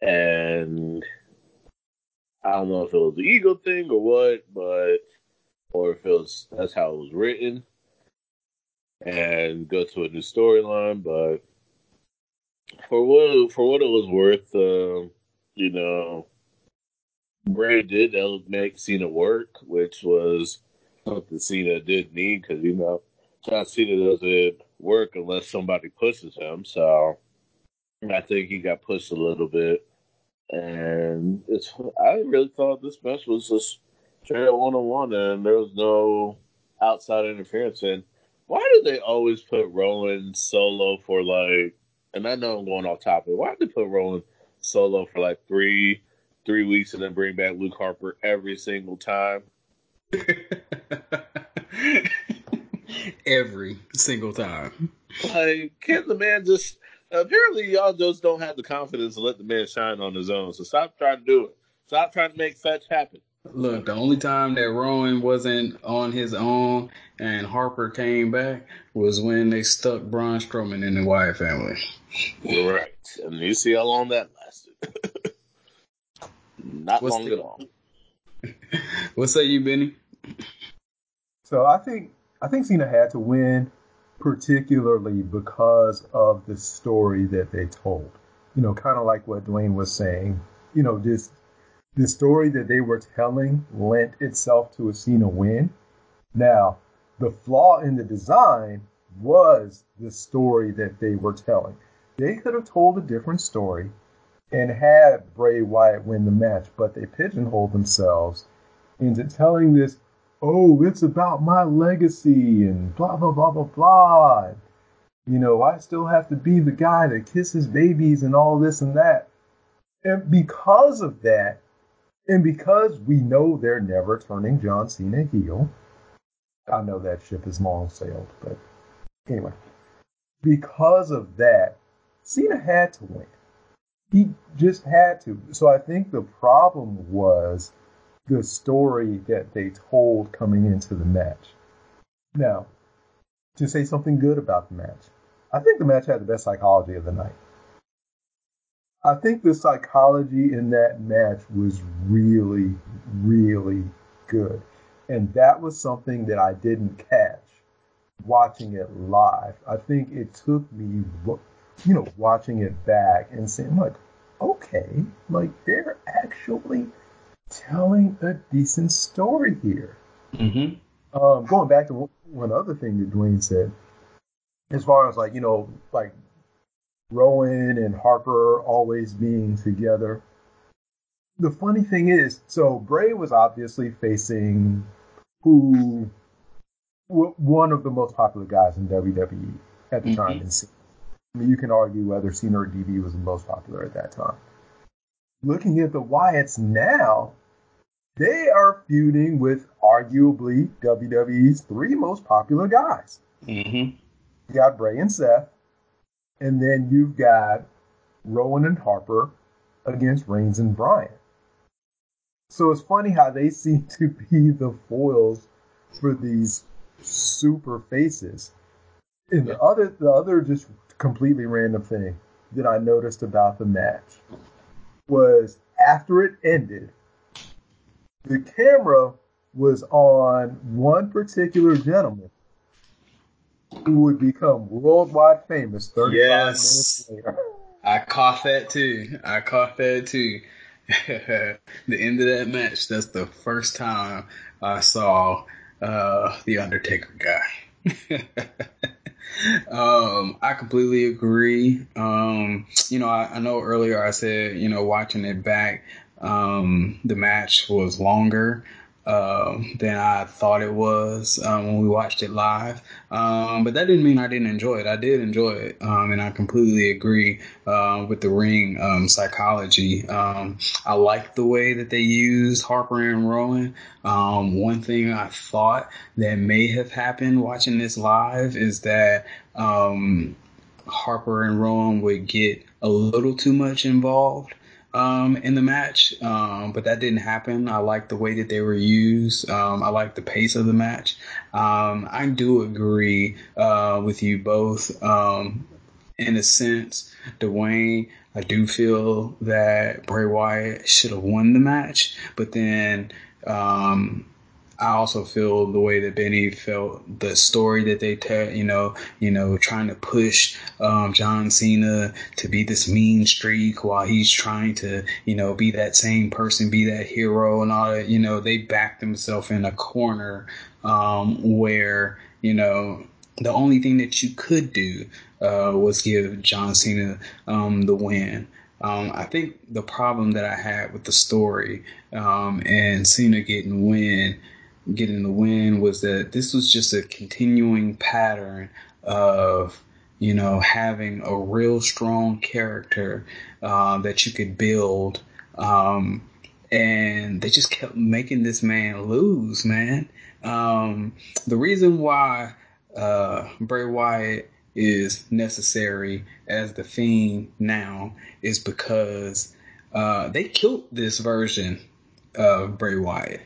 And I don't know if it was the ego thing or what, but or if it was that's how it was written. And go to a new storyline, but for what it was worth, you know, Bray did make Cena work, which was something Cena did need, because, you know, John Cena doesn't work unless somebody pushes him. So I think he got pushed a little bit, and I really thought this match was just straight one-on-one, and there was no outside interference. And why do they always put Rowan solo for like? And I know I'm going off topic. Why do they put Rowan solo for like three weeks and then bring back Luke Harper every single time? Every single time. Like, can't the man just? Apparently, y'all just don't have the confidence to let the man shine on his own. So stop trying to do it. Stop trying to make fetch happen. Look, the only time that Rowan wasn't on his own and Harper came back was when they stuck Braun Strowman in the Wyatt family. Right. And you see how long that lasted. Not long at all. What say you, Benny? So I think Cena had to win, particularly because of the story that they told. You know, kind of like what Dwayne was saying. You know, just the story that they were telling lent itself to a Cena win. Now, the flaw in the design was the story that they were telling. They could have told a different story and had Bray Wyatt win the match, but they pigeonholed themselves into telling this, oh, it's about my legacy and blah, blah, blah, blah, blah. You know, I still have to be the guy that kisses babies and all this and that. And because of that, and because we know they're never turning John Cena heel, I know that ship is long sailed, but anyway, because of that, Cena had to win. He just had to. So I think the problem was the story that they told coming into the match. Now, to say something good about the match, I think the match had the best psychology of the night. I think the psychology in that match was really, really good. And that was something that I didn't catch watching it live. I think it took me, you know, watching it back and saying, like, okay, like they're actually telling a decent story here. Mm-hmm. Going back to one other thing that Dwayne said, as far as like, you know, like, Rowan and Harper always being together. The funny thing is, so Bray was obviously facing one of the most popular guys in WWE at the time. And Cena. I mean, you can argue whether Cena or DB was the most popular at that time. Looking at the Wyatts now, they are feuding with arguably WWE's three most popular guys. Mm-hmm. You got Bray and Seth. And then you've got Rowan and Harper against Reigns and Bryan. So it's funny how they seem to be the foils for these super faces. And the other just completely random thing that I noticed about the match was after it ended, the camera was on one particular gentleman who would become worldwide famous 35 minutes later. I caught that too. The end of that match, that's the first time I saw The Undertaker guy. I completely agree. You know, I know earlier I said, you know, watching it back, the match was longer than I thought it was when we watched it live. But that didn't mean I didn't enjoy it. I did enjoy it. And I completely agree with the ring psychology. I like the way that they used Harper and Rowan. One thing I thought that may have happened watching this live is that Harper and Rowan would get a little too much involved in the match, but that didn't happen. I liked the way that they were used. I liked the pace of the match. I do agree with you both. In a sense, Dwayne, I do feel that Bray Wyatt should have won the match, but then I also feel the way that Benny felt the story that they tell, you know, trying to push John Cena to be this mean streak while he's trying to, you know, be that same person, be that hero and all that. You know, they backed themselves in a corner where, you know, the only thing that you could do was give John Cena the win. I think the problem that I had with the story and Cena getting the win was that this was just a continuing pattern of, you know, having a real strong character that you could build. And they just kept making this man lose, man. The reason why Bray Wyatt is necessary as the Fiend now is because they killed this version of Bray Wyatt.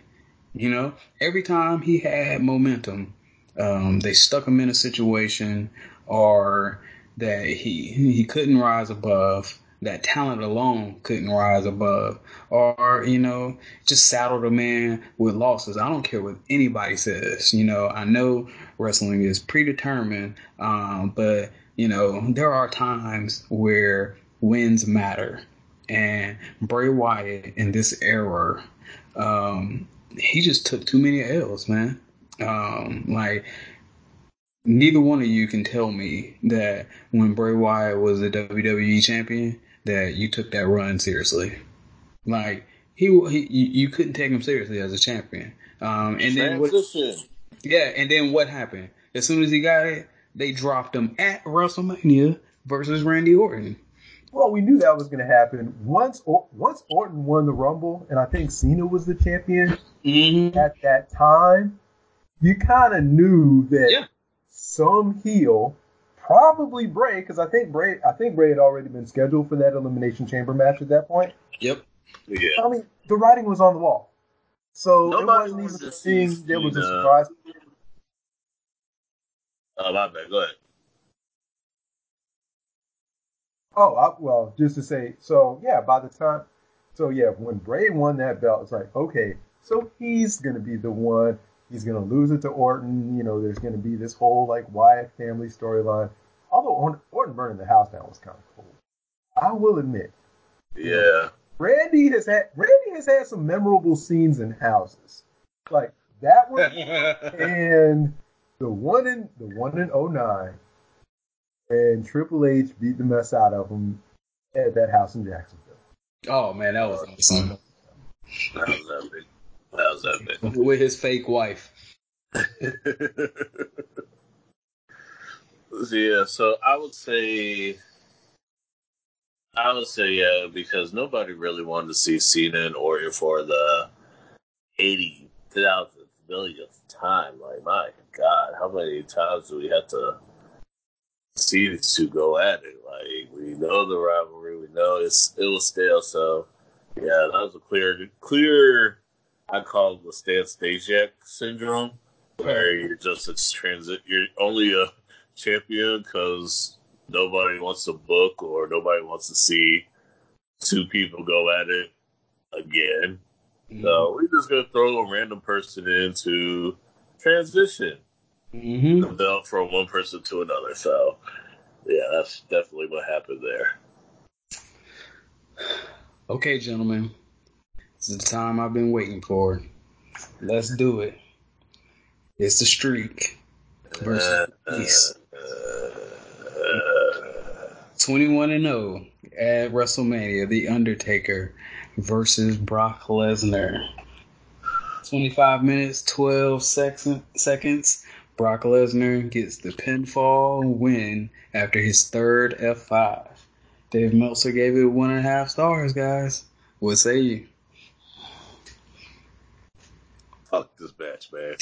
You know, every time he had momentum, they stuck him in a situation or that he couldn't rise above, that talent alone couldn't rise above, or, you know, just saddled a man with losses. I don't care what anybody says. You know, I know wrestling is predetermined, but, you know, there are times where wins matter. And Bray Wyatt in this era, he just took too many L's, man. Like, neither one of you can tell me that when Bray Wyatt was the WWE champion that you took that run seriously. Like, you couldn't take him seriously as a champion. And then what happened? As soon as he got it, they dropped him at WrestleMania versus Randy Orton. Well, we knew that was going to happen. Once Orton won the Rumble, and I think Cena was the champion at that time, you kind of knew that some heel, probably Bray, because I think Bray had already been scheduled for that Elimination Chamber match at that point. Yep. Yeah. I mean, the writing was on the wall. So nobody, it wasn't even a thing that was a surprise. Oh, my bad. Go ahead. Oh, well, just to say, when Bray won that belt, it's like, okay, so he's going to be the one. He's going to lose it to Orton. You know, there's going to be this whole, like, Wyatt family storyline. Although Orton burning the house down was kind of cool, I will admit. Yeah. Randy has had some memorable scenes in houses. Like, that one and the one in 2009. And Triple H beat the mess out of him at that house in Jacksonville. Oh, man, that was awesome. That was epic. With his fake wife. Yeah, so I would say, yeah, because nobody really wanted to see Cena and Orton for the 80,000th millionth time. Like, my God, how many times do we have to see these two go at it? Like, we know the rivalry, we know it was stale. So yeah, that was a clear I call it the Stan Stasiak syndrome, where you're just you're only a champion because nobody wants to book or nobody wants to see two people go at it again. Mm-hmm. So we're just gonna throw a random person in to transition. Mm-hmm. The belt from one person to another. So, yeah, that's definitely what happened there. Okay, gentlemen. This is the time I've been waiting for. Let's do it. It's the streak versus Peace. 21-0 at WrestleMania, The Undertaker versus Brock Lesnar. 25 minutes, 12 seconds. Brock Lesnar gets the pinfall win after his third F5. Dave Meltzer gave it 1.5 stars, guys. What say you? Fuck this match, man.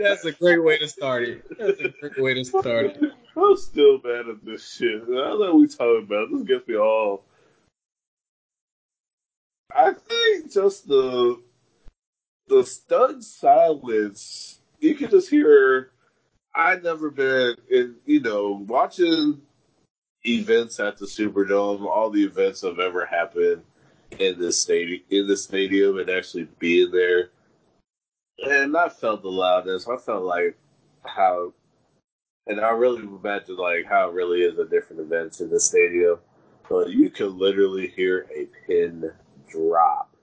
That's a great way to start it. That's a great way to start it. I'm still bad at this shit. I don't know what we talking about. This gets me all. I think just the stunned silence. You can just hear. I've never been in, you know, watching events at the Superdome, all the events that have ever happened in this stadium, and actually being there. And I felt the loudness. I felt like how, and I really imagine like how it really is at different events in the stadium. But you can literally hear a pin drop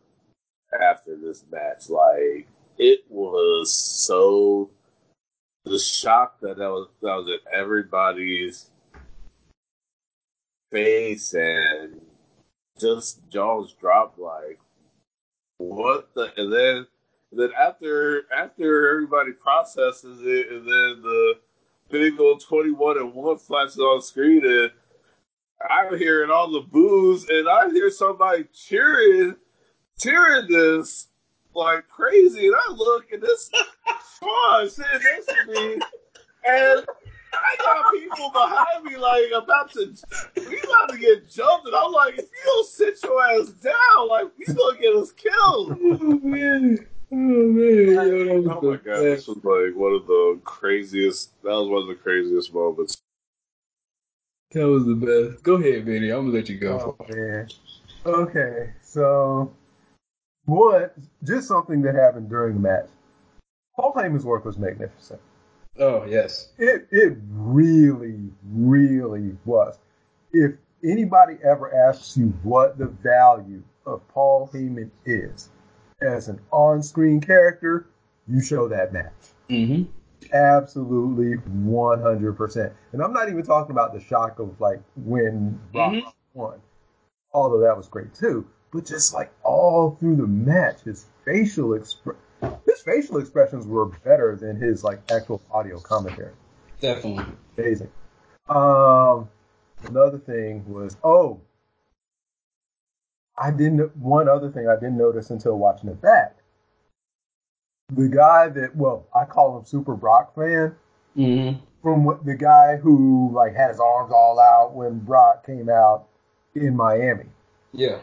after this match. Like, it was so. The shock that was in everybody's face and just jaws dropped. Like, what the? And then after everybody processes it, and then the big old 21-1 flashes on screen, and I'm hearing all the boos, and I hear somebody cheering this like crazy, and I look, and this. Shawn sitting next to me, and I got people behind me like we about to get jumped, and I'm like, if you don't sit your ass down, like you gonna get us killed. Oh man! Oh my god! This was like one of the craziest. That was one of the craziest moments. That was the best. Go ahead, Benny. I'm gonna let you go. Oh, man. Okay, so what? Just something that happened during the match. Paul Heyman's work was magnificent. Oh, yes. It really, really was. If anybody ever asks you what the value of Paul Heyman is as an on-screen character, you show that match. Mm-hmm. Absolutely 100%. And I'm not even talking about the shock of like when Brock won, although that was great too. But just like all through the match, his facial expressions were better than his like actual audio commentary. Definitely amazing. Another thing was one other thing I didn't notice until watching it back. The guy that I call him Super Brock fan. Mm-hmm. From what the guy who like had his arms all out when Brock came out in Miami. Yeah,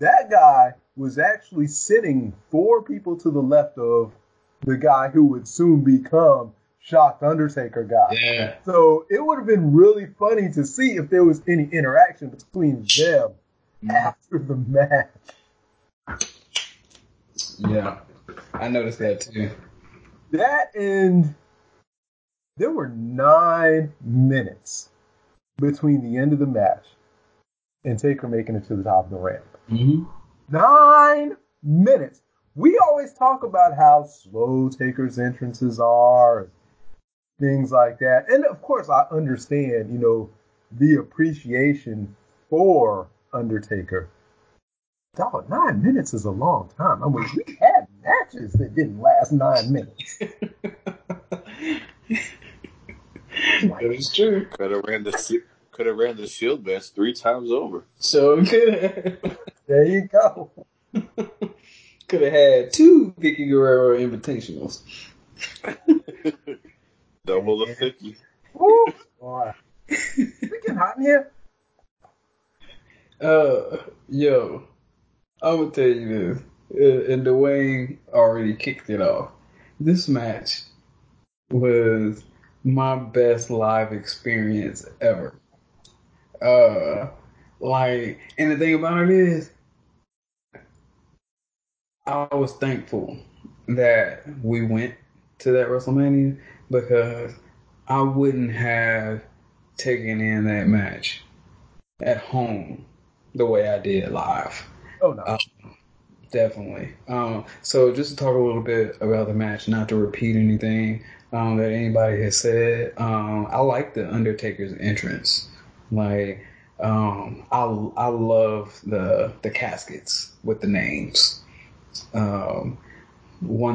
that guy was actually sitting 4 people to the left of the guy who would soon become Shocked Undertaker guy. Yeah. So it would have been really funny to see if there was any interaction between them after the match. Yeah, I noticed that too. That, and there were 9 minutes between the end of the match and Taker making it to the top of the ramp. Mm-hmm. 9 minutes. We always talk about how slow Taker's entrances are, and things like that. And of course, I understand, you know, the appreciation for Undertaker. Dog, 9 minutes is a long time. I mean, we had matches that didn't last 9 minutes. That is true. Could have ran the Shield match 3 times over. So good. There you go. Could have had 2 Vickie Guerrero Invitationals. Double the 50. Ooh, boy. Is it getting hot in here? Yo, I'm going to tell you this. And Dwayne already kicked it off. This match was my best live experience ever. And the thing about it is, I was thankful that we went to that WrestleMania, because I wouldn't have taken in that match at home the way I did live. Oh, no. Definitely. So just to talk a little bit about the match, not to repeat anything that anybody has said, I like the Undertaker's entrance. Like, I love the caskets with the names. 1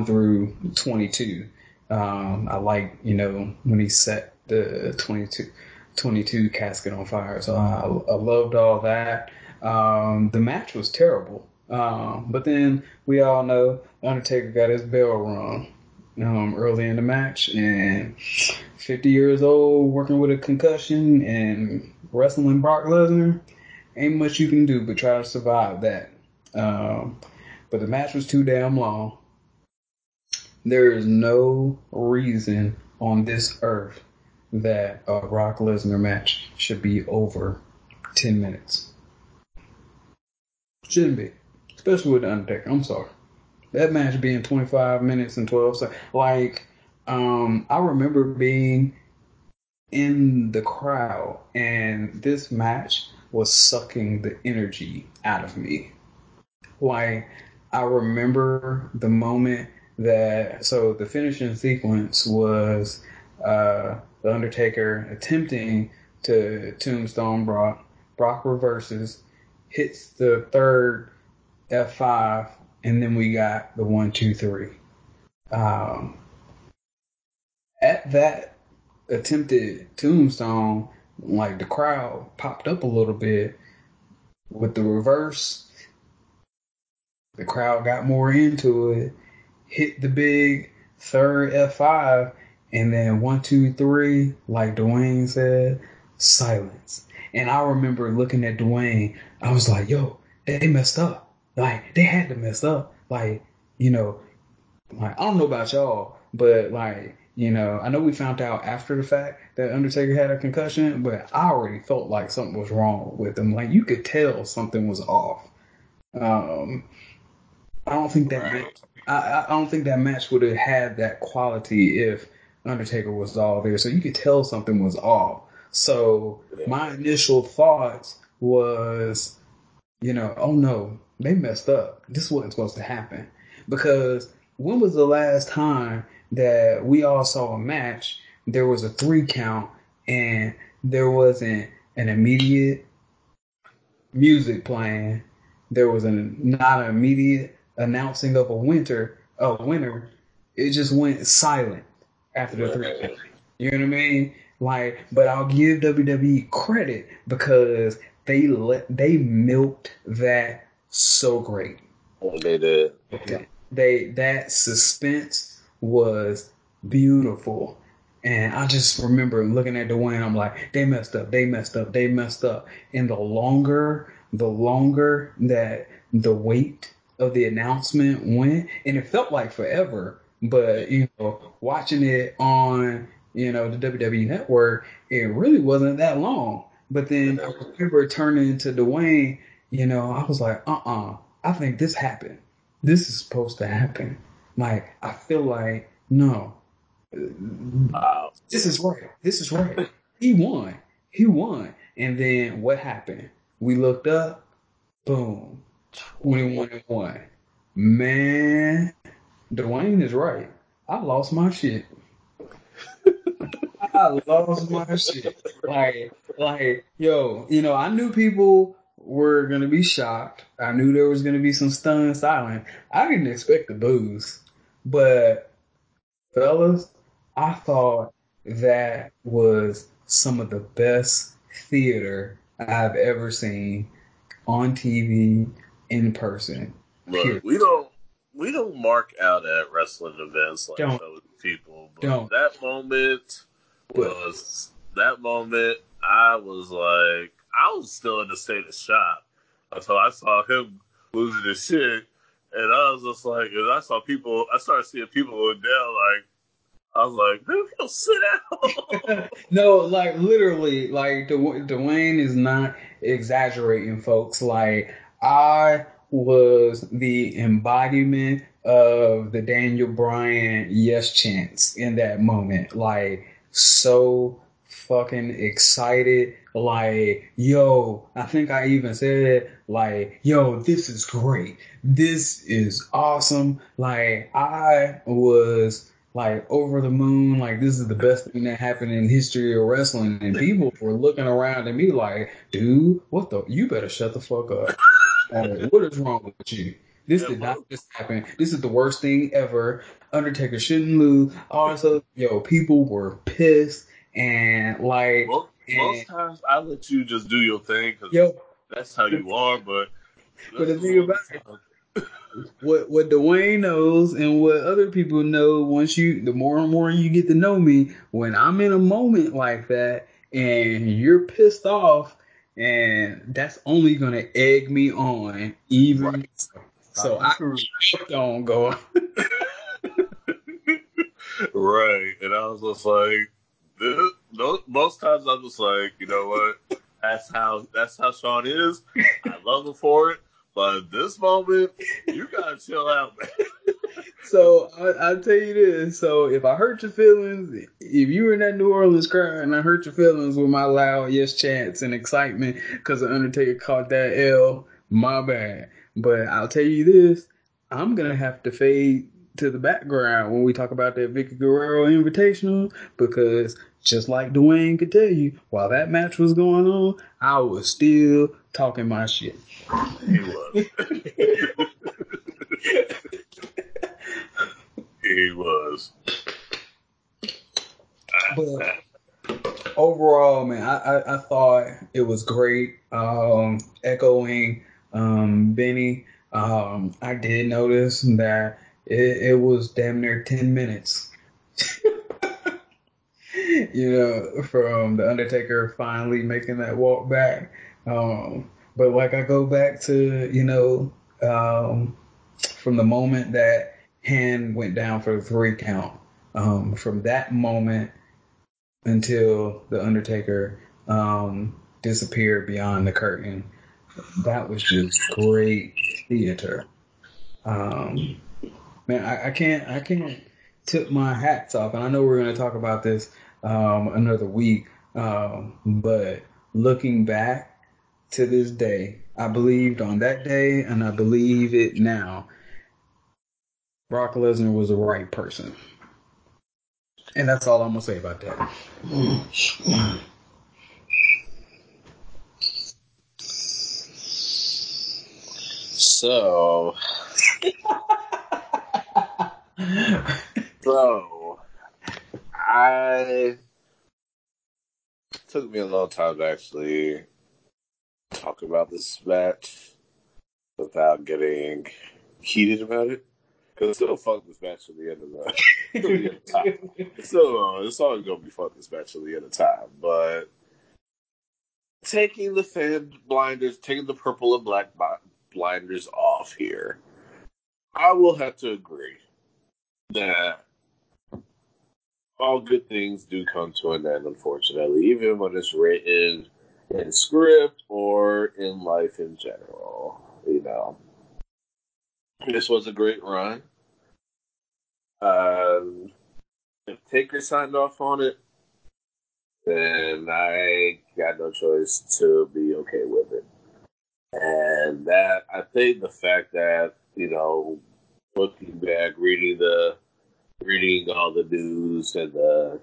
through 22. I like, you know, when he set the 22 casket on fire. So I loved all that. The match was terrible. But then we all know Undertaker got his bell rung. early in the match, and 50 years old, working with a concussion and wrestling Brock Lesnar, ain't much you can do but try to survive that. But the match was too damn long. There is no reason on this earth that a Brock Lesnar match should be over 10 minutes. Shouldn't be. Especially with The Undertaker. I'm sorry. That match being 25 minutes and 12 seconds. Like, I remember being in the crowd, and this match was sucking the energy out of me. Like, I remember the moment that... So, the finishing sequence was The Undertaker attempting to tombstone Brock. Brock reverses, hits the third F5, and then we got the 1, 2, 3. At that attempted tombstone, like, the crowd popped up a little bit. With the reverse, the crowd got more into it, hit the big third F5, and then 1, 2, 3, like Dwayne said, silence. And I remember looking at Dwayne, I was like, yo, they messed up. Like, they had to mess up. Like, you know, like, I don't know about y'all, but, like, you know, I know we found out after the fact that Undertaker had a concussion, but I already felt like something was wrong with him. Like, you could tell something was off. I don't think that I don't think that match would have had that quality if Undertaker was all there. So you could tell something was off. So my initial thoughts was, you know, oh no, they messed up. This wasn't supposed to happen. Because when was the last time that we all saw a match, there was a 3 count, and there wasn't an immediate music playing, there was not an immediate announcing of a winner. It just went silent after the 3 count. You know what I mean? Like, but I'll give WWE credit because they milked that so great. They did. That suspense was beautiful. And I just remember looking at Dwayne, I'm like, they messed up. And the longer that the weight of the announcement went, and it felt like forever, but, you know, watching it on, you know, the WWE Network, it really wasn't that long. But then I remember turning to Dwayne, you know, I was like, I think this happened. This is supposed to happen. Like, I feel like, no. Wow. This is right. He won. And then what happened? We looked up. Boom. 21-1. Man, Dwayne is right. I lost my shit. I lost my shit. Like, yo, you know, I knew people were going to be shocked. I knew there was going to be some stunned silence. I didn't expect the boos. But, fellas, I thought that was some of the best theater I've ever seen on TV, in person. Look, we don't mark out at wrestling events like those people. But that moment was... That moment, I was like... I was still in the state of shock until I saw him losing his shit. And I was just like, and I started seeing people go down, like, I was like, man, he'll sit down. No, like, literally, like, Dwayne is not exaggerating, folks. Like, I was the embodiment of the Daniel Bryan yes chance in that moment. Like, so fucking excited. Like, yo, I think I even said, like, yo, this is great. This is awesome. Like, I was, like, over the moon. Like, this is the best thing that happened in history of wrestling. And people were looking around at me like, dude, you better shut the fuck up. Like, what is wrong with you? This did not just happen. This is the worst thing ever. Undertaker shouldn't lose. Also, yo, people were pissed. And, like... Most times I let you just do your thing because that's how you are, but the thing about it, What Dwayne knows and what other people know, once you, the more and more you get to know me, when I'm in a moment like that and you're pissed off, and that's only going to egg me on even right. So I don't go. Right. And I was just like, most times I was just like, you know what? That's how Shawn is. I love him for it. But this moment, you gotta chill out, man. So I'll tell you this. So if I hurt your feelings, if you were in that New Orleans crowd and I hurt your feelings with my loud yes chants and excitement because the Undertaker caught that L, my bad. But I'll tell you this, I'm gonna have to fade to the background when we talk about that Vickie Guerrero Invitational, because just like Dwayne could tell you, while that match was going on, I was still talking my shit. He was. He was. But overall, man, I thought it was great. Echoing Benny, I did notice that it was damn near 10 minutes. You know, from The Undertaker finally making that walk back. But like I go back to, you know, from the moment that hand went down for the 3 count, from that moment until The Undertaker disappeared beyond the curtain, that was just great theater. Man, I can't tip my hats off, and I know we're going to talk about this another week, but looking back to this day, I believed on that day, and I believe it now. Brock Lesnar was the right person, and that's all I'm gonna say about that. So I took me a long time to actually talk about this match without getting heated about it, because it's still fuck this match at the end of the time. It's always going to be fuck this match at the end of time, but taking the fan blinders, taking the purple and black blinders off here, I will have to agree that all good things do come to an end, unfortunately, even when it's written in script or in life in general, you know. This was a great run. If Taker signed off on it, then I got no choice to be okay with it. And that, I think the fact that, you know, looking back, reading all the news and the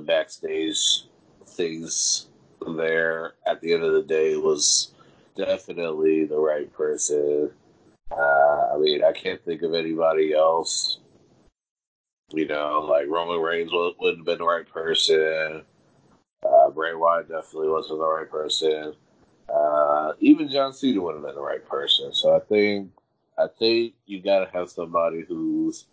backstage things there, at the end of the day, was definitely the right person. I mean, I can't think of anybody else. You know, like Roman Reigns wouldn't have been the right person. Bray Wyatt definitely wasn't the right person. Even John Cena wouldn't have been the right person. So I think you gotta have somebody who's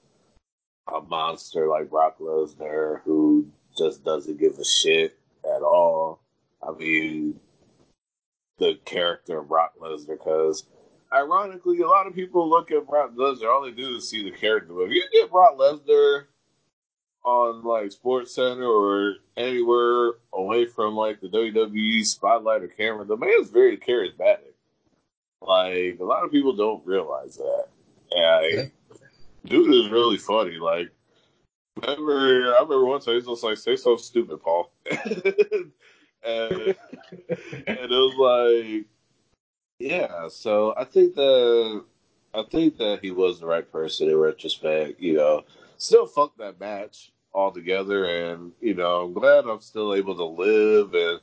a monster like Brock Lesnar, who just doesn't give a shit at all. I mean, the character of Brock Lesnar, because ironically, a lot of people look at Brock Lesnar, all they do is see the character. But if you get Brock Lesnar on like SportsCenter or anywhere away from like the WWE spotlight or camera, the man's very charismatic. Like, a lot of people don't realize that. Yeah. Dude is really funny. Like, I remember one time he was just like, "Say something stupid, Paul," and it was like, yeah. So I think that he was the right person in retrospect. You know, still fuck that match altogether, and you know, I'm glad I'm still able to live and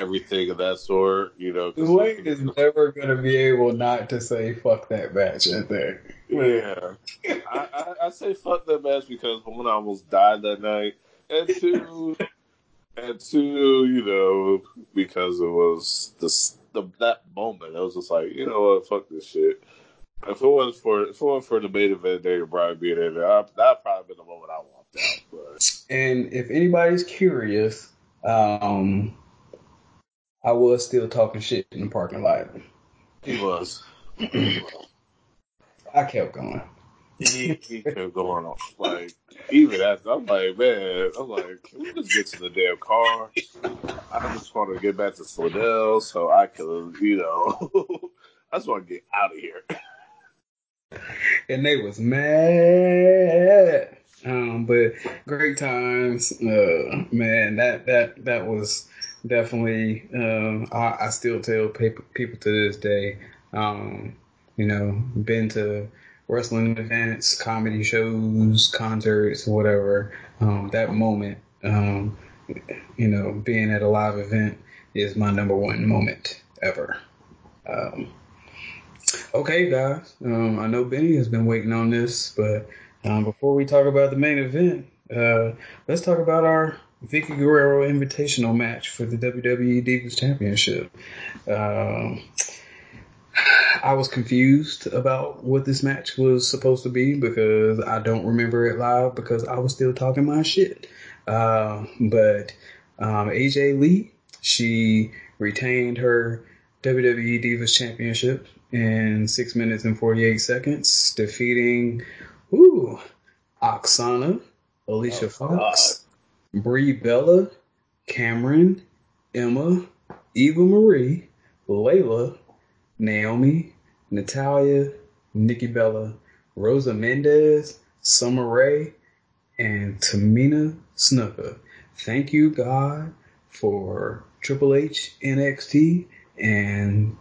everything of that sort. You know, Dwayne is never gonna be able not to say fuck that match. I think. Yeah, I say fuck that match because one, I almost died that night, and two, you know, because it was the that moment, I was just like, you know what, fuck this shit. If it wasn't for the main event, Daniel Bryan being in there, that'd probably been the moment I walked out. But. And if anybody's curious, I was still talking shit in the parking lot. He was. I kept going. He kept going on. Like, even after, I'm like, can we just get to the damn car? I just want to get back to Slidell so I could, you know, I just want to get out of here. And they was mad. But great times. Man, that was definitely, I still tell people to this day, you know, been to wrestling events, comedy shows, concerts, whatever. That moment, you know, being at a live event is my number one moment ever. Okay, guys. I know Benny has been waiting on this, but before we talk about the main event, let's talk about our Vickie Guerrero Invitational match for the WWE Divas Championship. I was confused about what this match was supposed to be because I don't remember it live because I was still talking my shit. But AJ Lee, she retained her WWE Divas Championship in 6 minutes and 48 seconds, defeating Oksana, Alicia Fox, Brie Bella, Cameron, Emma, Eva Marie, Layla, Naomi, Natalia, Nikki Bella, Rosa Mendez, Summer Rae, and Tamina Snuka. Thank you, God, for Triple H, NXT, and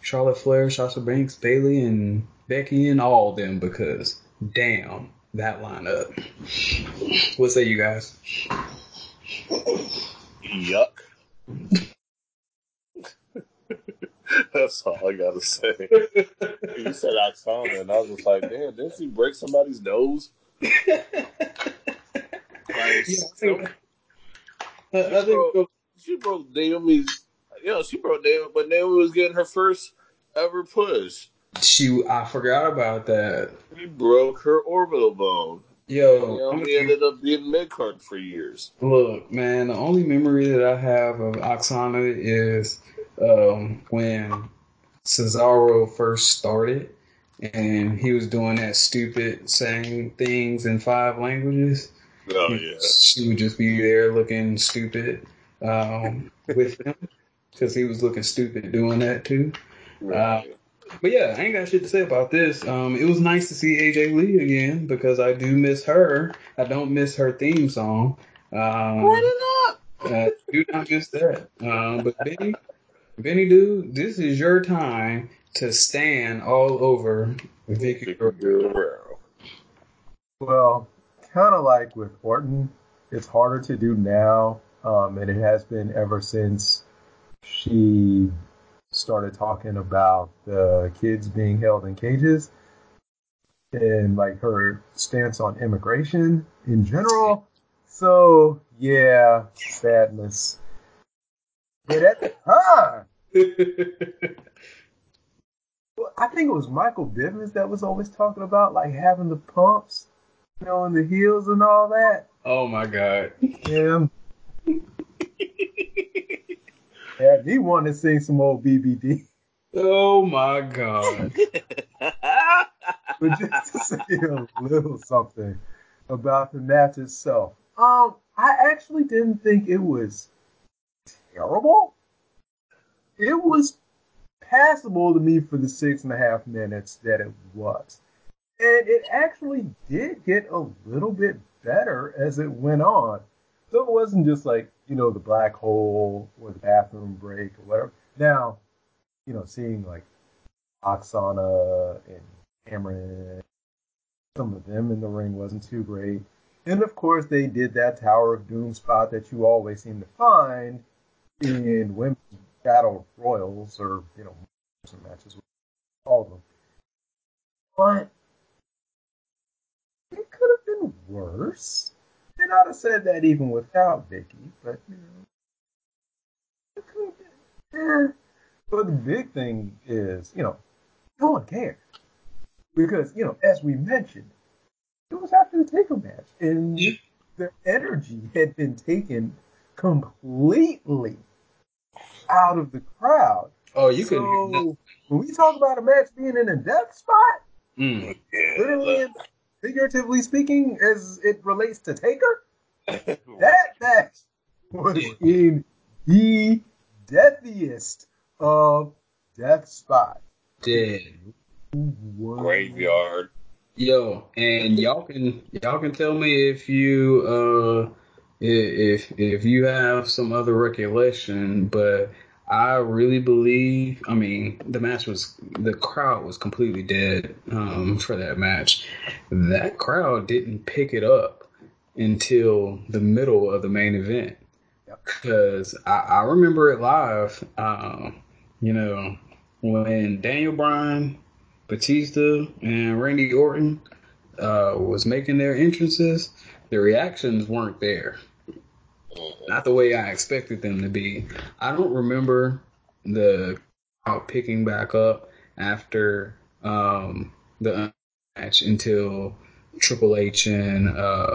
Charlotte Flair, Sasha Banks, Bayley, and Becky, and all of them, because damn, that lineup. What say you guys? Yuck. That's all I gotta say. You said Oksana, and I was just like, damn, didn't she break somebody's nose? She broke Naomi's. You know, she broke Naomi, but Naomi was getting her first ever push. I forgot about that. She broke her orbital bone. Naomi ended up being mid-card for years. Look, man, the only memory that I have of Oksana is when Cesaro first started, and he was doing that stupid saying things in 5 languages. Oh, yeah. She would just be there looking stupid with him, because he was looking stupid doing that, too. Right. But yeah, I ain't got shit to say about this. It was nice to see AJ Lee again, because I do miss her. I don't miss her theme song. What up? Do not miss that. But Benny, dude, this is your time to stand all over Vickie Guerrero. Well, kind of like with Orton, it's harder to do now, and it has been ever since she started talking about the kids being held in cages and like her stance on immigration in general. So yeah, sadness. But at the time, well, I think it was Michael Bivins that was always talking about like having the pumps, you know, and the heels and all that. Oh my God. Yeah. Yeah, he wanted to sing some old BBD. Oh, my God. But just to say a little something about the match itself. I actually didn't think it was terrible. It was passable to me for the 6.5 minutes that it was. And it actually did get a little bit better as it went on. So it wasn't just like, you know, the black hole or the bathroom break or whatever. Now, you know, seeing like Oksana and Cameron, some of them in the ring wasn't too great. And of course, they did that Tower of Doom spot that you always seem to find in women's battle royals or, you know, matches with all of them. But it could have been worse. And I'd have said that even without Vickie, but you know, it could have been. But the big thing is, you know, no one cares. Because, you know, as we mentioned, it was after the Taker match. And their energy had been taken completely out of the crowd. Oh, you couldn't hear nothing. When we talk about a match being in a death spot, literally and figuratively speaking, as it relates to Taker, that match was in the deathiest of death spots. Dead. Graveyard. Yo, and y'all can tell me if you have some other recollection, but I really believe, I mean, the crowd was completely dead for that match. That crowd didn't pick it up until the middle of the main event, because I remember it live. You know, when Daniel Bryan, Batista, and Randy Orton was making their entrances, the reactions weren't there. Not the way I expected them to be. I don't remember the crowd picking back up after the match until Triple H and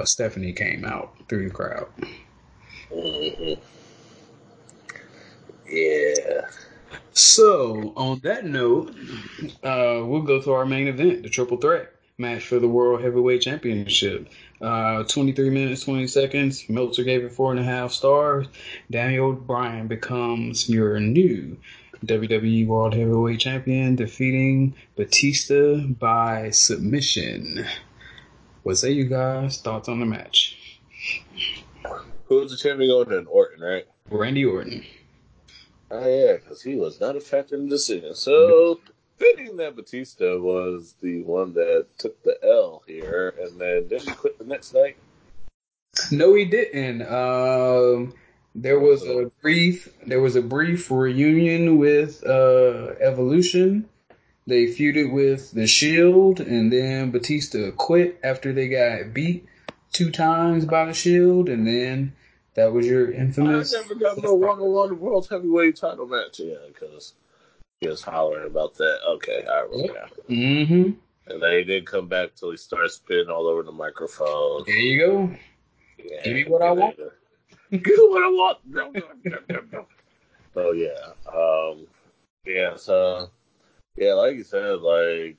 Stephanie came out through the crowd. Mm-hmm. Yeah. So, on that note, we'll go to our main event, the Triple Threat match for the World Heavyweight Championship. 23 minutes, 20 seconds. Meltzer gave it 4.5 stars. Daniel Bryan becomes your new WWE World Heavyweight Champion, defeating Batista by submission. What say you guys? Thoughts on the match? Who's the champion going to? Orton, right? Randy Orton. Oh, yeah, because he was not a factor in the decision. So, fitting that Batista was the one that took the L here, and then didn't he quit the next night? No, he didn't. There was a brief reunion with Evolution. They feuded with The Shield, and then Batista quit after they got beat 2 times by The Shield, and then that was your infamous. I never got no one-on-one World Heavyweight title match. Yeah, because. He was hollering about that. Okay, I remember. Mm-hmm. And then he didn't come back till he started spinning all over the microphone. There you go. Yeah, give me what I want. Give me what I want. So, yeah. So, like you said, like,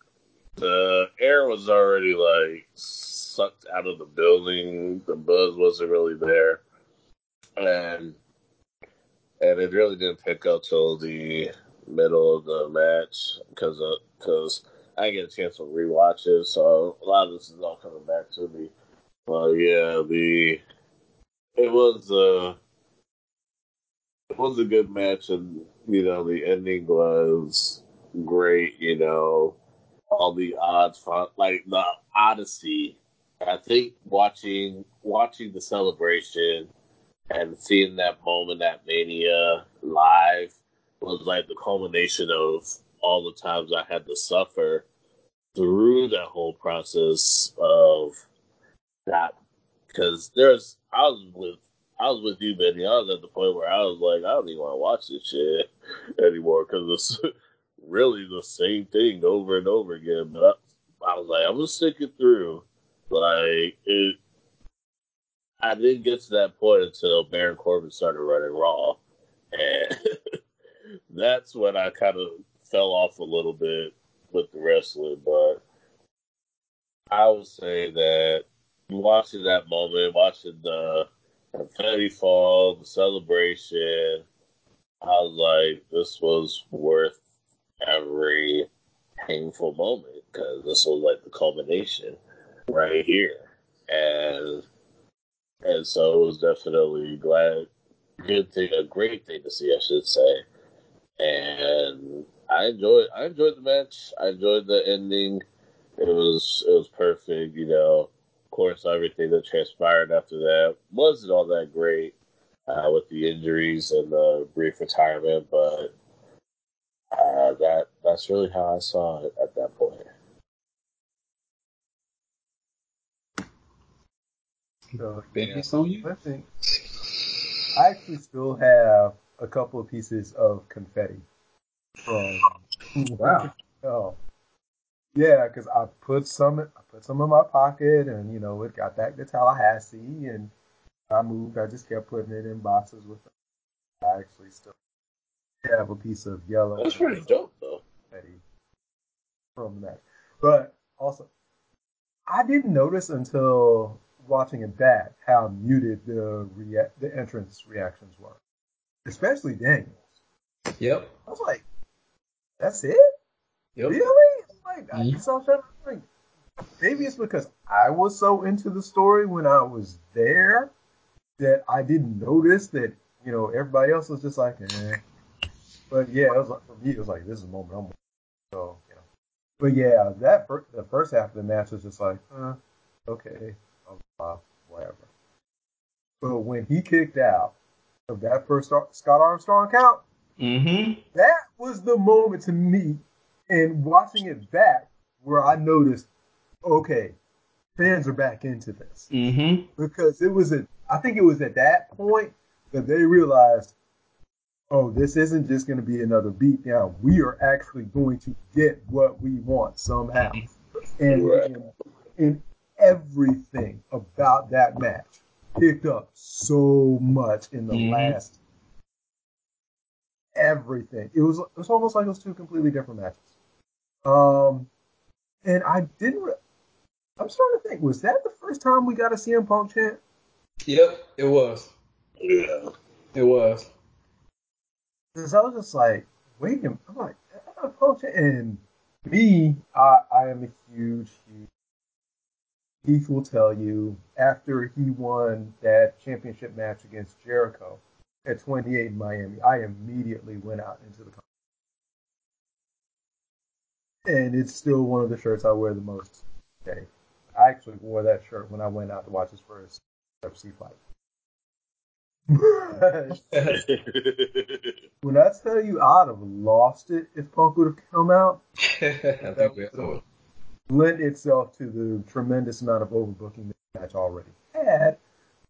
the air was already, like, sucked out of the building. The buzz wasn't really there. And it really didn't pick up till the middle of the match, because I didn't get a chance to rewatch it, so a lot of this is all coming back to me. Well, yeah, it was a good match, and you know the ending was great. You know, all the odds, like the Odyssey. I think watching the celebration and seeing that moment at Mania live was like the culmination of all the times I had to suffer through that whole process of that. Because I was with you, Benny. I was at the point where I was like, I don't even want to watch this shit anymore, because it's really the same thing over and over again. But I was like, I'm gonna stick it through. Like I didn't get to that point until Baron Corbin started running Raw, and that's when I kind of fell off a little bit with the wrestling, but I would say that watching that moment, watching the confetti fall, the celebration, I was like, this was worth every painful moment, because this was like the culmination right here. And so it was definitely a great thing to see, I should say. And I enjoyed the match. I enjoyed the ending. It was perfect, you know. Of course, everything that transpired after that wasn't all that great with the injuries and the brief retirement, but that's really how I saw it at that point. I actually still have a couple of pieces of confetti Wow. Oh. Yeah, because I put some in my pocket, and you know, it got back to Tallahassee, and I moved. I just kept putting it in boxes with them. I actually still have a piece of yellow. That's pretty dope, though. From that, but also, I didn't notice until watching it back how muted the entrance reactions were, especially Daniel's. Yep. I was like, "That's it? Yep. Really?" Like, I saw that. Like, maybe it's because I was so into the story when I was there that I didn't notice that, you know, everybody else was just like, eh. But yeah, it was like, for me, it was like, this is the moment I'm. So, you know. But yeah, the first half of the match was just like, okay, whatever. But when he kicked out of that first Scott Armstrong count, that was the moment to me. And watching it back, where I noticed, okay, fans are back into this. Because it was I think it was at that point that they realized, oh, this isn't just going to be another beatdown. We are actually going to get what we want somehow. And everything about that match picked up so much in the last. Everything. It was almost like it was two completely different matches. And I'm starting to think, was that the first time we got a CM Punk chant? Yep, it was. Yeah, it was. Because I was just like, wait a minute. I'm like, a Punk chant. And me, I am a huge. Heath will tell you, after he won that championship match against Jericho at 28 in Miami, I immediately went out into the and it's still one of the shirts I wear the most today. I actually wore that shirt when I went out to watch his first UFC fight. When I tell you I'd have lost it if Punk would have come out, that would lend itself to the tremendous amount of overbooking that match already had.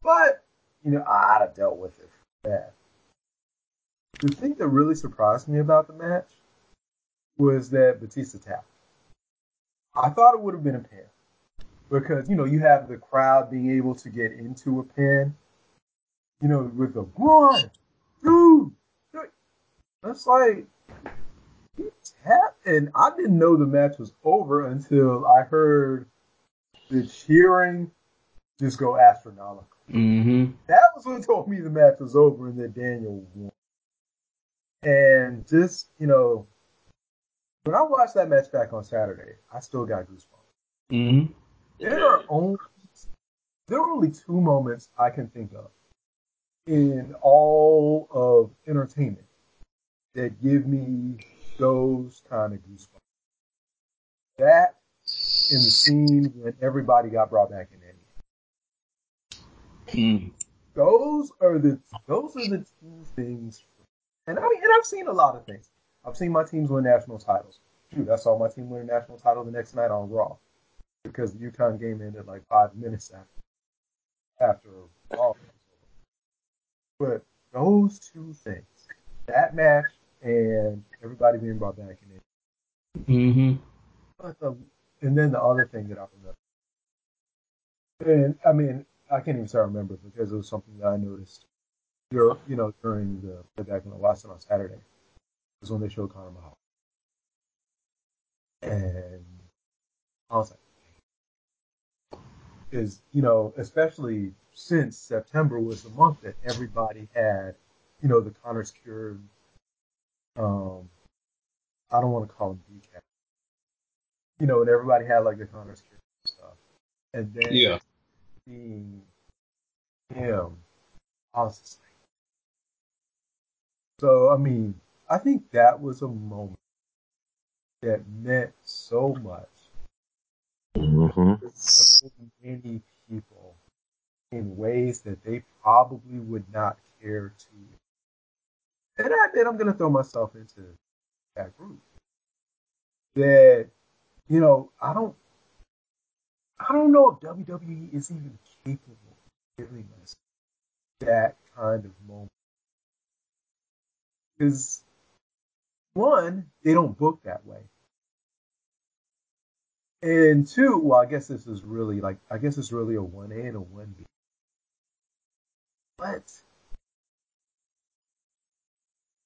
But, you know, I'd have dealt with it. Bad. The thing that really surprised me about the match was that Batista tapped. I thought it would have been a pin because, you know, you have the crowd being able to get into a pin, you know, with the 1, 2, 3. That's like, he tapped, and I didn't know the match was over until I heard the cheering just go astronomical. That was what told me the match was over and that Daniel won. And just, you know, when I watched that match back on Saturday, I still got goosebumps. There are only two moments I can think of in all of entertainment that give me those kind of goosebumps. That and the scene when everybody got brought back in. Those are the two things, and I mean, and I've seen a lot of things. I've seen my teams win national titles. Shoot, I saw my team win a national title the next night on Raw because the UConn game ended like 5 minutes after Raw. But those two things, that match and everybody being brought back in it. But and then the other thing that I remember, and I mean, I can't even start remembering because it was something that I noticed, during the playback when I watched it on Saturday. It was when they showed Conor Mahal, and I was like, "Is especially since September was the month that everybody had, the Conor's Cure." I don't want to call him DK, and everybody had like the Conor's Cure stuff, and then yeah. Seeing him, I was just like, so I mean, I think that was a moment that meant so much to so many people in ways that they probably would not care to. And I'm going to throw myself into that group. That, I don't know if WWE is even capable of giving us that kind of moment. Because one, they don't book that way. And two, well, I guess this is really like, I guess it's really a 1A and a 1B. But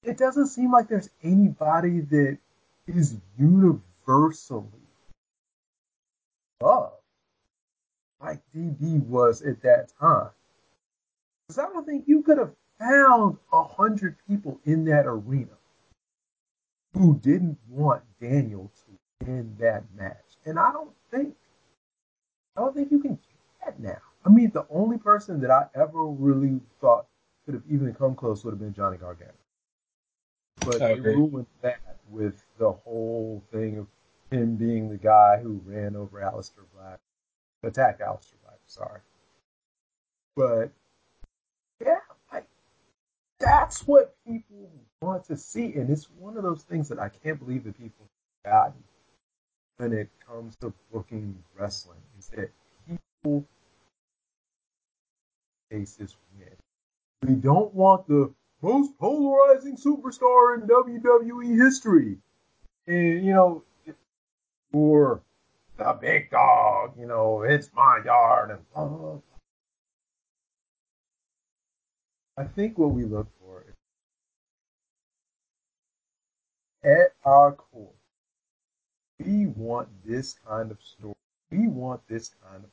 it doesn't seem like there's anybody that is universally loved like DB was at that time. Because I don't think you could have found 100 people in that arena who didn't want Daniel to win that match. And I don't think you can do that now. I mean, the only person that I ever really thought could have even come close would have been Johnny Gargano. But they ruined that with the whole thing of him being the guy who ran over Aleister Black. Attacked Aleister Black, sorry. But, yeah, like, that's what people want to see. And it's one of those things that I can't believe that people have gotten when it comes to booking wrestling, is that people face this win. We don't want the most polarizing superstar in WWE history. And, you know, or the big dog, you know, it's my yard and blah, blah, blah. I think what we look for is, at our core, we want this kind of story. We want this kind of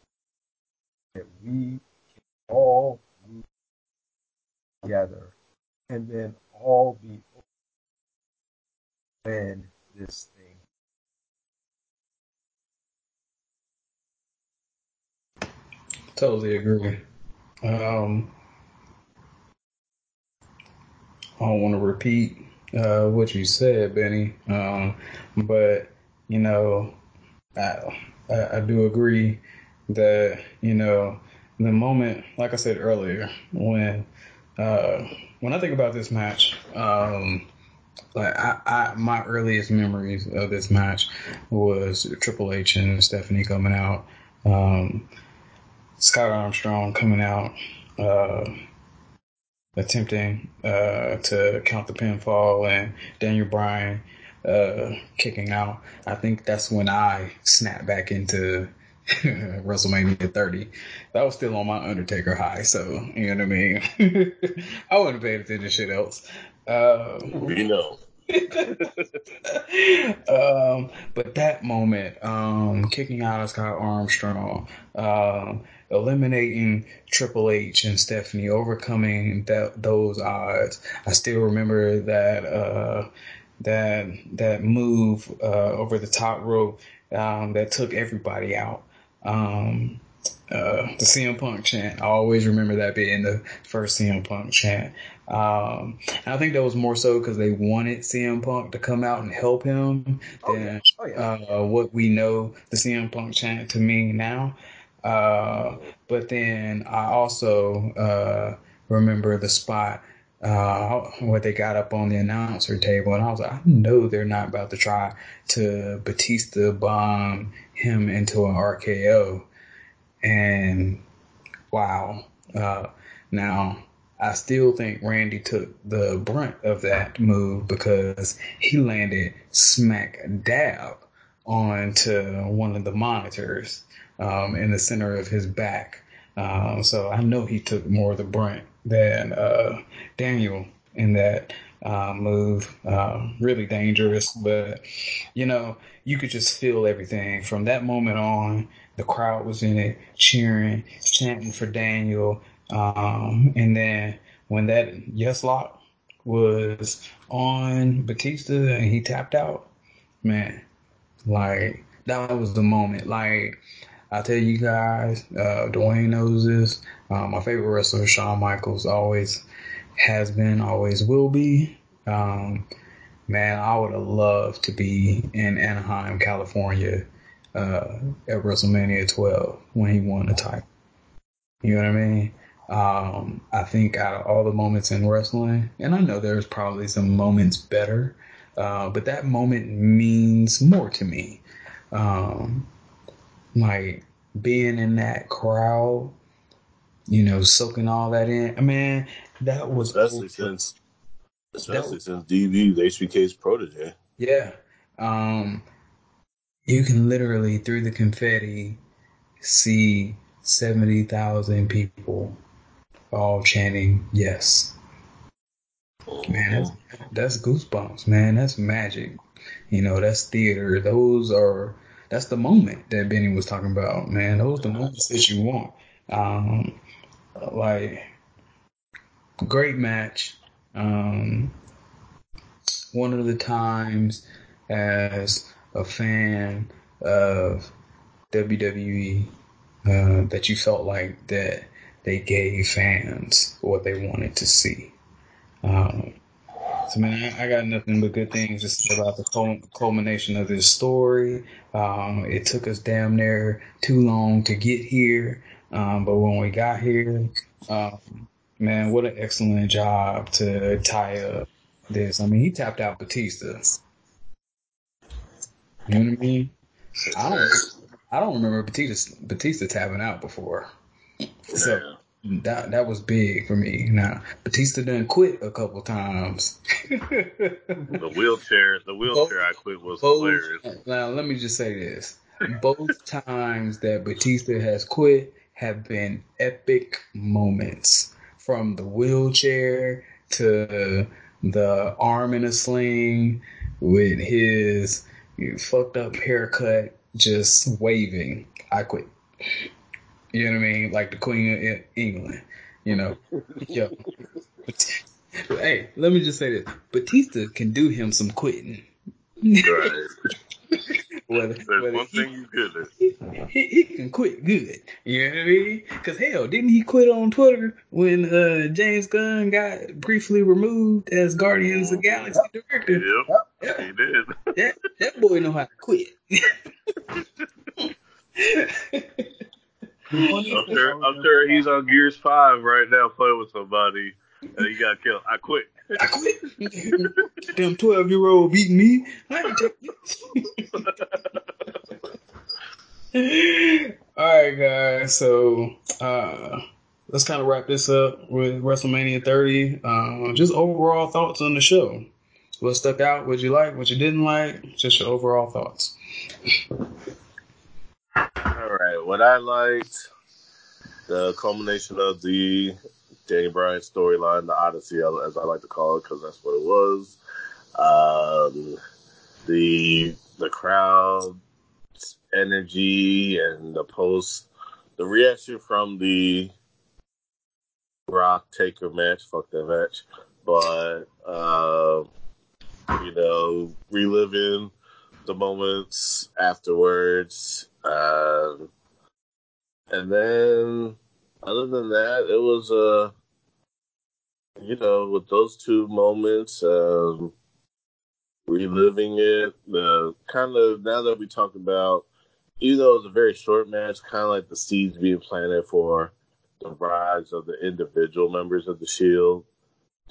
that we can all move together and then all be open when this thing. Totally agree. I don't want to repeat what you said, Benny, but you know, I do agree that, you know, the moment, like I said earlier, when I think about this match, like I my earliest memories of this match was Triple H and Stephanie coming out. Scott Armstrong coming out, attempting to count the pinfall, and Daniel Bryan kicking out. I think that's when I snapped back into WrestleMania 30. That was still on my Undertaker high, so you know what I mean. I wouldn't have paid attention to shit else. We know. But that moment, kicking out of Scott Armstrong, eliminating Triple H and Stephanie, overcoming those odds. I still remember that that move over the top rope that took everybody out. The CM Punk chant. I always remember that being the first CM Punk chant. And I think that was more so because they wanted CM Punk to come out and help him than what we know the CM Punk chant to mean now. But then I also remember the spot where they got up on the announcer table, and I was like, I know they're not about to try to Batista bomb him into an RKO. And wow. Now, I still think Randy took the brunt of that move because he landed smack dab onto one of the monitors in the center of his back. So I know he took more of the brunt than Daniel in that move. Really dangerous, but you know, you could just feel everything from that moment on. The crowd was in it, cheering, chanting for Daniel. And then when that yes lock was on Batista and he tapped out, man, like that was the moment. Like I tell you guys, Dwayne knows this. My favorite wrestler, Shawn Michaels, always has been, always will be. Man, I would have loved to be in Anaheim, California. At WrestleMania 12 when he won the title. You know what I mean? I think out of all the moments in wrestling, and I know there's probably some moments better, but that moment means more to me. Like being in that crowd, you know, soaking all that in. I mean, that was... Especially since Especially since DB is HBK's protege. Yeah. You can literally, through the confetti, see 70,000 people all chanting yes. Man, that's goosebumps, man. That's magic. You know, that's theater. That's the moment that Benny was talking about, man. Those are the moments that you want. Great match. One of the times as a fan of WWE that you felt like that they gave fans what they wanted to see. So, man, I got nothing but good things to say about the culmination of this story. It took us damn near too long to get here, but when we got here, man, what an excellent job to tie up this. I mean, he tapped out Batista. You know what I mean? I don't remember Batista tapping out before. So that was big for me. Now Batista done quit a couple times. The wheelchair I quit was hilarious. Now let me just say this: both times that Batista has quit have been epic moments. From the wheelchair to the arm in a sling with his fucked up haircut, just waving, I quit. You know what I mean? Like the Queen of England, you know. Yo. Hey, let me just say this. Batista can do him some quitting. Right. Whether one thing you good at. He can quit good. You know what I mean? Because, hell, didn't he quit on Twitter when James Gunn got briefly removed as Guardians of the Galaxy director? Yep, yeah. He did. That boy know how to quit. I'm sure he's on Gears 5 right now playing with somebody, and he got killed. I quit. I quit. Damn 12-year-old beating me. I ain't All right, guys. So let's kind of wrap this up with WrestleMania 30. Just overall thoughts on the show. What stuck out? What you like? What you didn't like? Just your overall thoughts. All right. What I liked, the culmination of the Daniel Bryan storyline, the Odyssey, as I like to call it, because that's what it was. The crowd energy and the reaction from the Brock Taker match. Fuck that match, but reliving the moments afterwards, and then other than that, it was a. With those two moments, reliving it, the kind of, now that we talk about, even though it was a very short match, kind of like the seeds being planted for the rise of the individual members of the Shield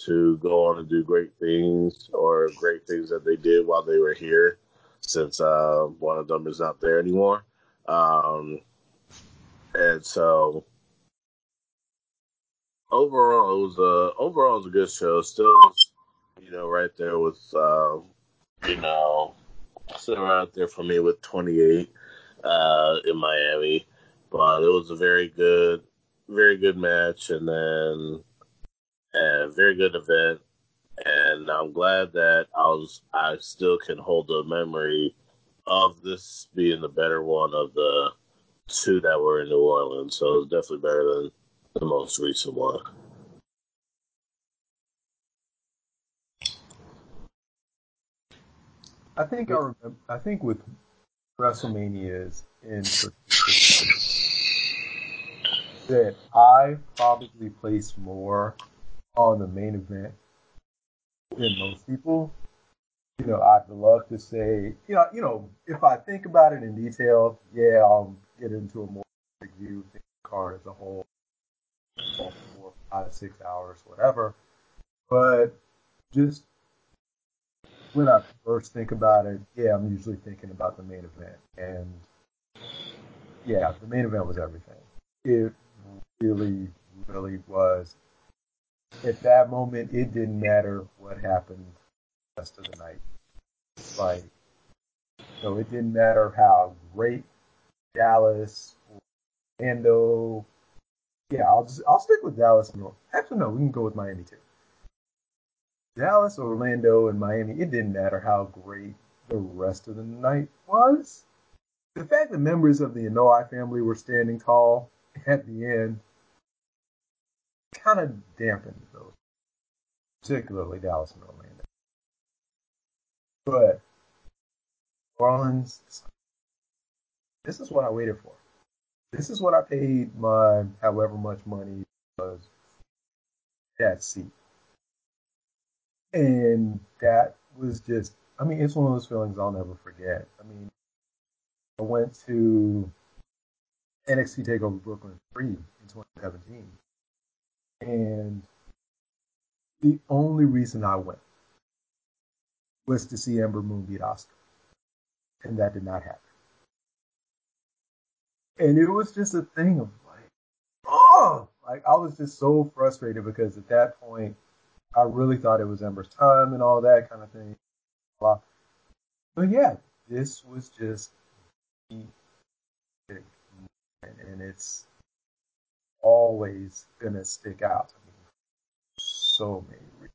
to go on and do great things, or great things that they did while they were here, since one of them is not there anymore. And so Overall, it was a good show. Still, right there with, still right there for me with 28 in Miami. But it was a very good match, and then a very good event. And I'm glad that I still can hold the memory of this being the better one of the two that were in New Orleans. So it was definitely better than the most recent one. I think with WrestleMania is in that I probably place more on the main event than most people. I'd love to say, if I think about it in detail, yeah, I'll get into a more view of the card as a whole. 4, 5, 6 hours, whatever. But just when I first think about it, yeah, I'm usually thinking about the main event. And yeah, the main event was everything. It really was at that moment, it didn't matter what happened the rest of the night. Like, so it didn't matter how great Dallas, Orlando. Yeah, I'll stick with Dallas. Actually, no, we can go with Miami too. Dallas, Orlando, and Miami. It didn't matter how great the rest of the night was. The fact that members of the Inoue family were standing tall at the end kind of dampened those, particularly Dallas and Orlando. But New Orleans, this is what I waited for. This is what I paid my however much money was that seat. And that was just, I mean, it's one of those feelings I'll never forget. I mean, I went to NXT TakeOver Brooklyn 3 in 2017. And the only reason I went was to see Ember Moon beat Asuka. And that did not happen. And it was just a thing of like, oh! Like, I was just so frustrated because at that point, I really thought it was Ember's time and all that kind of thing. But yeah, this was just the big moment, and it's always going to stick out to me for so many reasons.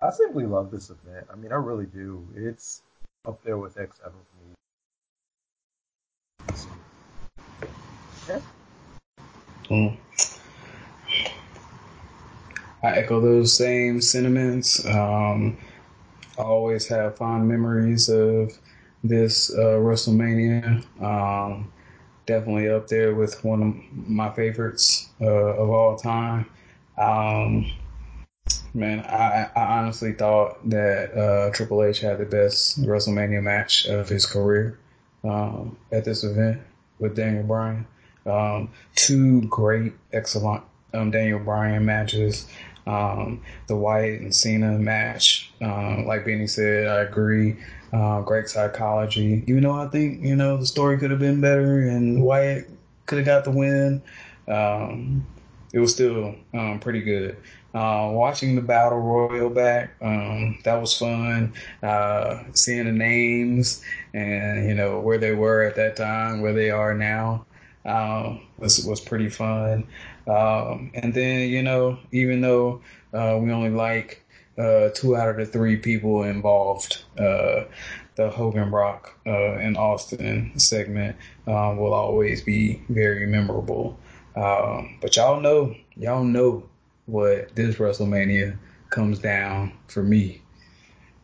I simply love this event. I mean, I really do. It's up there with X7 for me. Yeah. I echo those same sentiments. I always have fond memories of this WrestleMania. Definitely up there with one of my favorites of all time. Man, I honestly thought that Triple H had the best WrestleMania match of his career at this event with Daniel Bryan. Two great, excellent Daniel Bryan matches. The Wyatt and Cena match, like Benny said, I agree. Great psychology. Even though I think, you know, the story could have been better and Wyatt could have got the win, it was still pretty good. Watching the Battle Royal back, that was fun. Seeing the names and, you know, where they were at that time, where they are now. This was pretty fun. And then, you know, even though we only like 2 out of the 3 people involved, the Hogan Brock and Austin segment will always be very memorable. But y'all know what this WrestleMania comes down for me.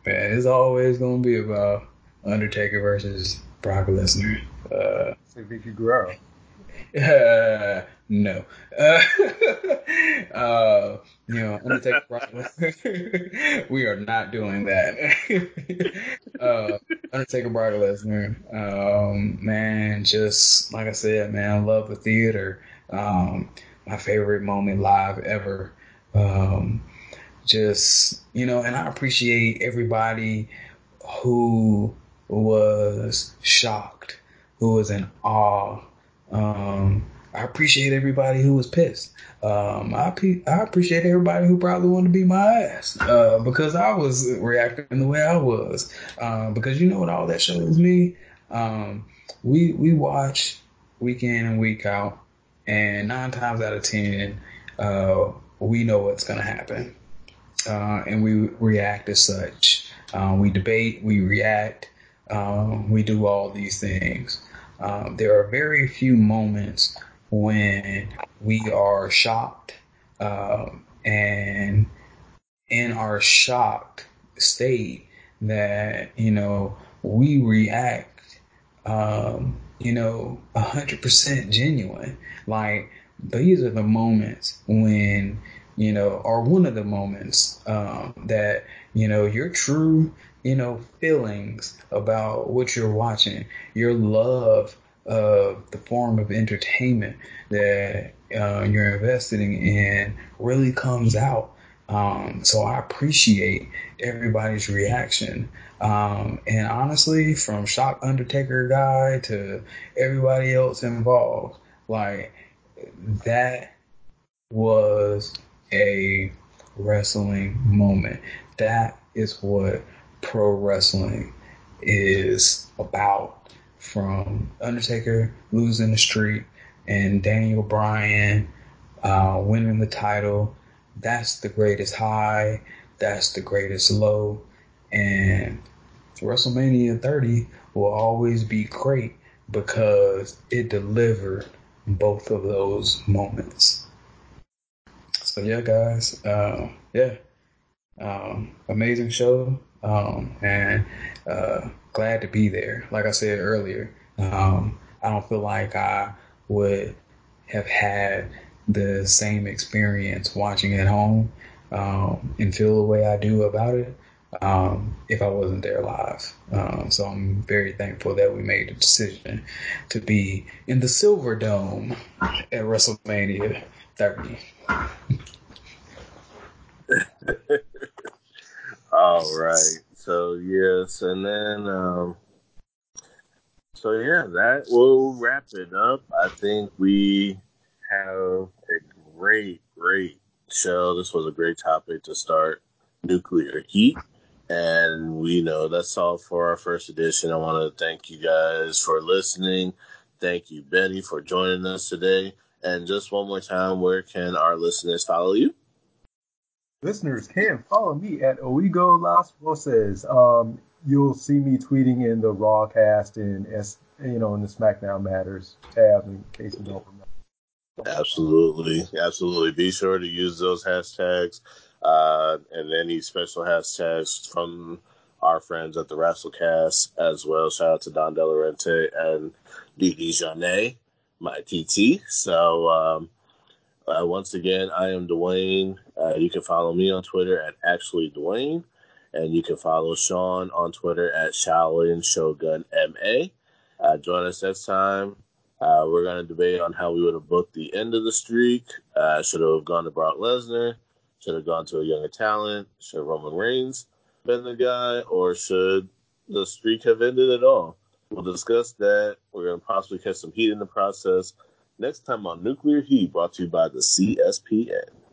Man, it's always going to be about Undertaker versus Brock Lesnar. It's like Vickie Guerrero. No. You know, Undertaker Brock Lesnar. We are not doing that. Undertaker Brock Lesnar. Man, just like I said, man, I love the theater. My favorite moment live ever. Just, you know, and I appreciate everybody who was shocked, who was in awe. I appreciate everybody who was pissed. I appreciate everybody who probably wanted to beat my ass because I was reacting the way I was. Because you know what all that shows me? We watch week in and week out, and 9 times out of 10, we know what's going to happen. And we react as such. We debate, we react, we do all these things. There are very few moments when we are shocked, and in our shocked state that, you know, we react, you know, 100% genuine. Like, these are the moments when, you know, or one of the moments that, you know, you're true, you know, feelings about what you're watching, your love of the form of entertainment that you're investing in really comes out. So I appreciate everybody's reaction. And honestly, from Shock Undertaker guy to everybody else involved, like, that was a wrestling moment. That is what pro wrestling is about. From Undertaker losing the streak and Daniel Bryan winning the title, that's the greatest high, that's the greatest low, and WrestleMania 30 will always be great because it delivered both of those moments. So yeah, guys, amazing show, and glad to be there. Like I said earlier, I don't feel like I would have had the same experience watching at home and feel the way I do about it if I wasn't there live. So I'm very thankful that we made the decision to be in the Silver Dome at WrestleMania 30. All right. So, yes. And then, that will wrap it up. I think we have a great show. This was a great topic to start, nuclear heat. And we know that's all for our first edition. I want to thank you guys for listening. Thank you, Benny, for joining us today. And just one more time, where can our listeners follow you? Listeners can follow me at Oigo Las Voces. You'll see me tweeting in the Rawcast and in the SmackDown Matters tab in case you don't remember. Absolutely. Be sure to use those hashtags. And any special hashtags from our friends at the WrestleCast as well. Shout out to Don DeLorente and Didi Jane, my TT. So, once again, I am Dwayne. You can follow me on Twitter at ActuallyDwayne. And you can follow Sean on Twitter at ShaolinShogunMA. Join us next time. We're going to debate on how we would have booked the end of the streak. Should have gone to Brock Lesnar. Should have gone to a younger talent. Should Roman Reigns been the guy, or should the streak have ended at all? We'll discuss that. We're going to possibly catch some heat in the process. Next time on Nuclear Heat, brought to you by the CSPN.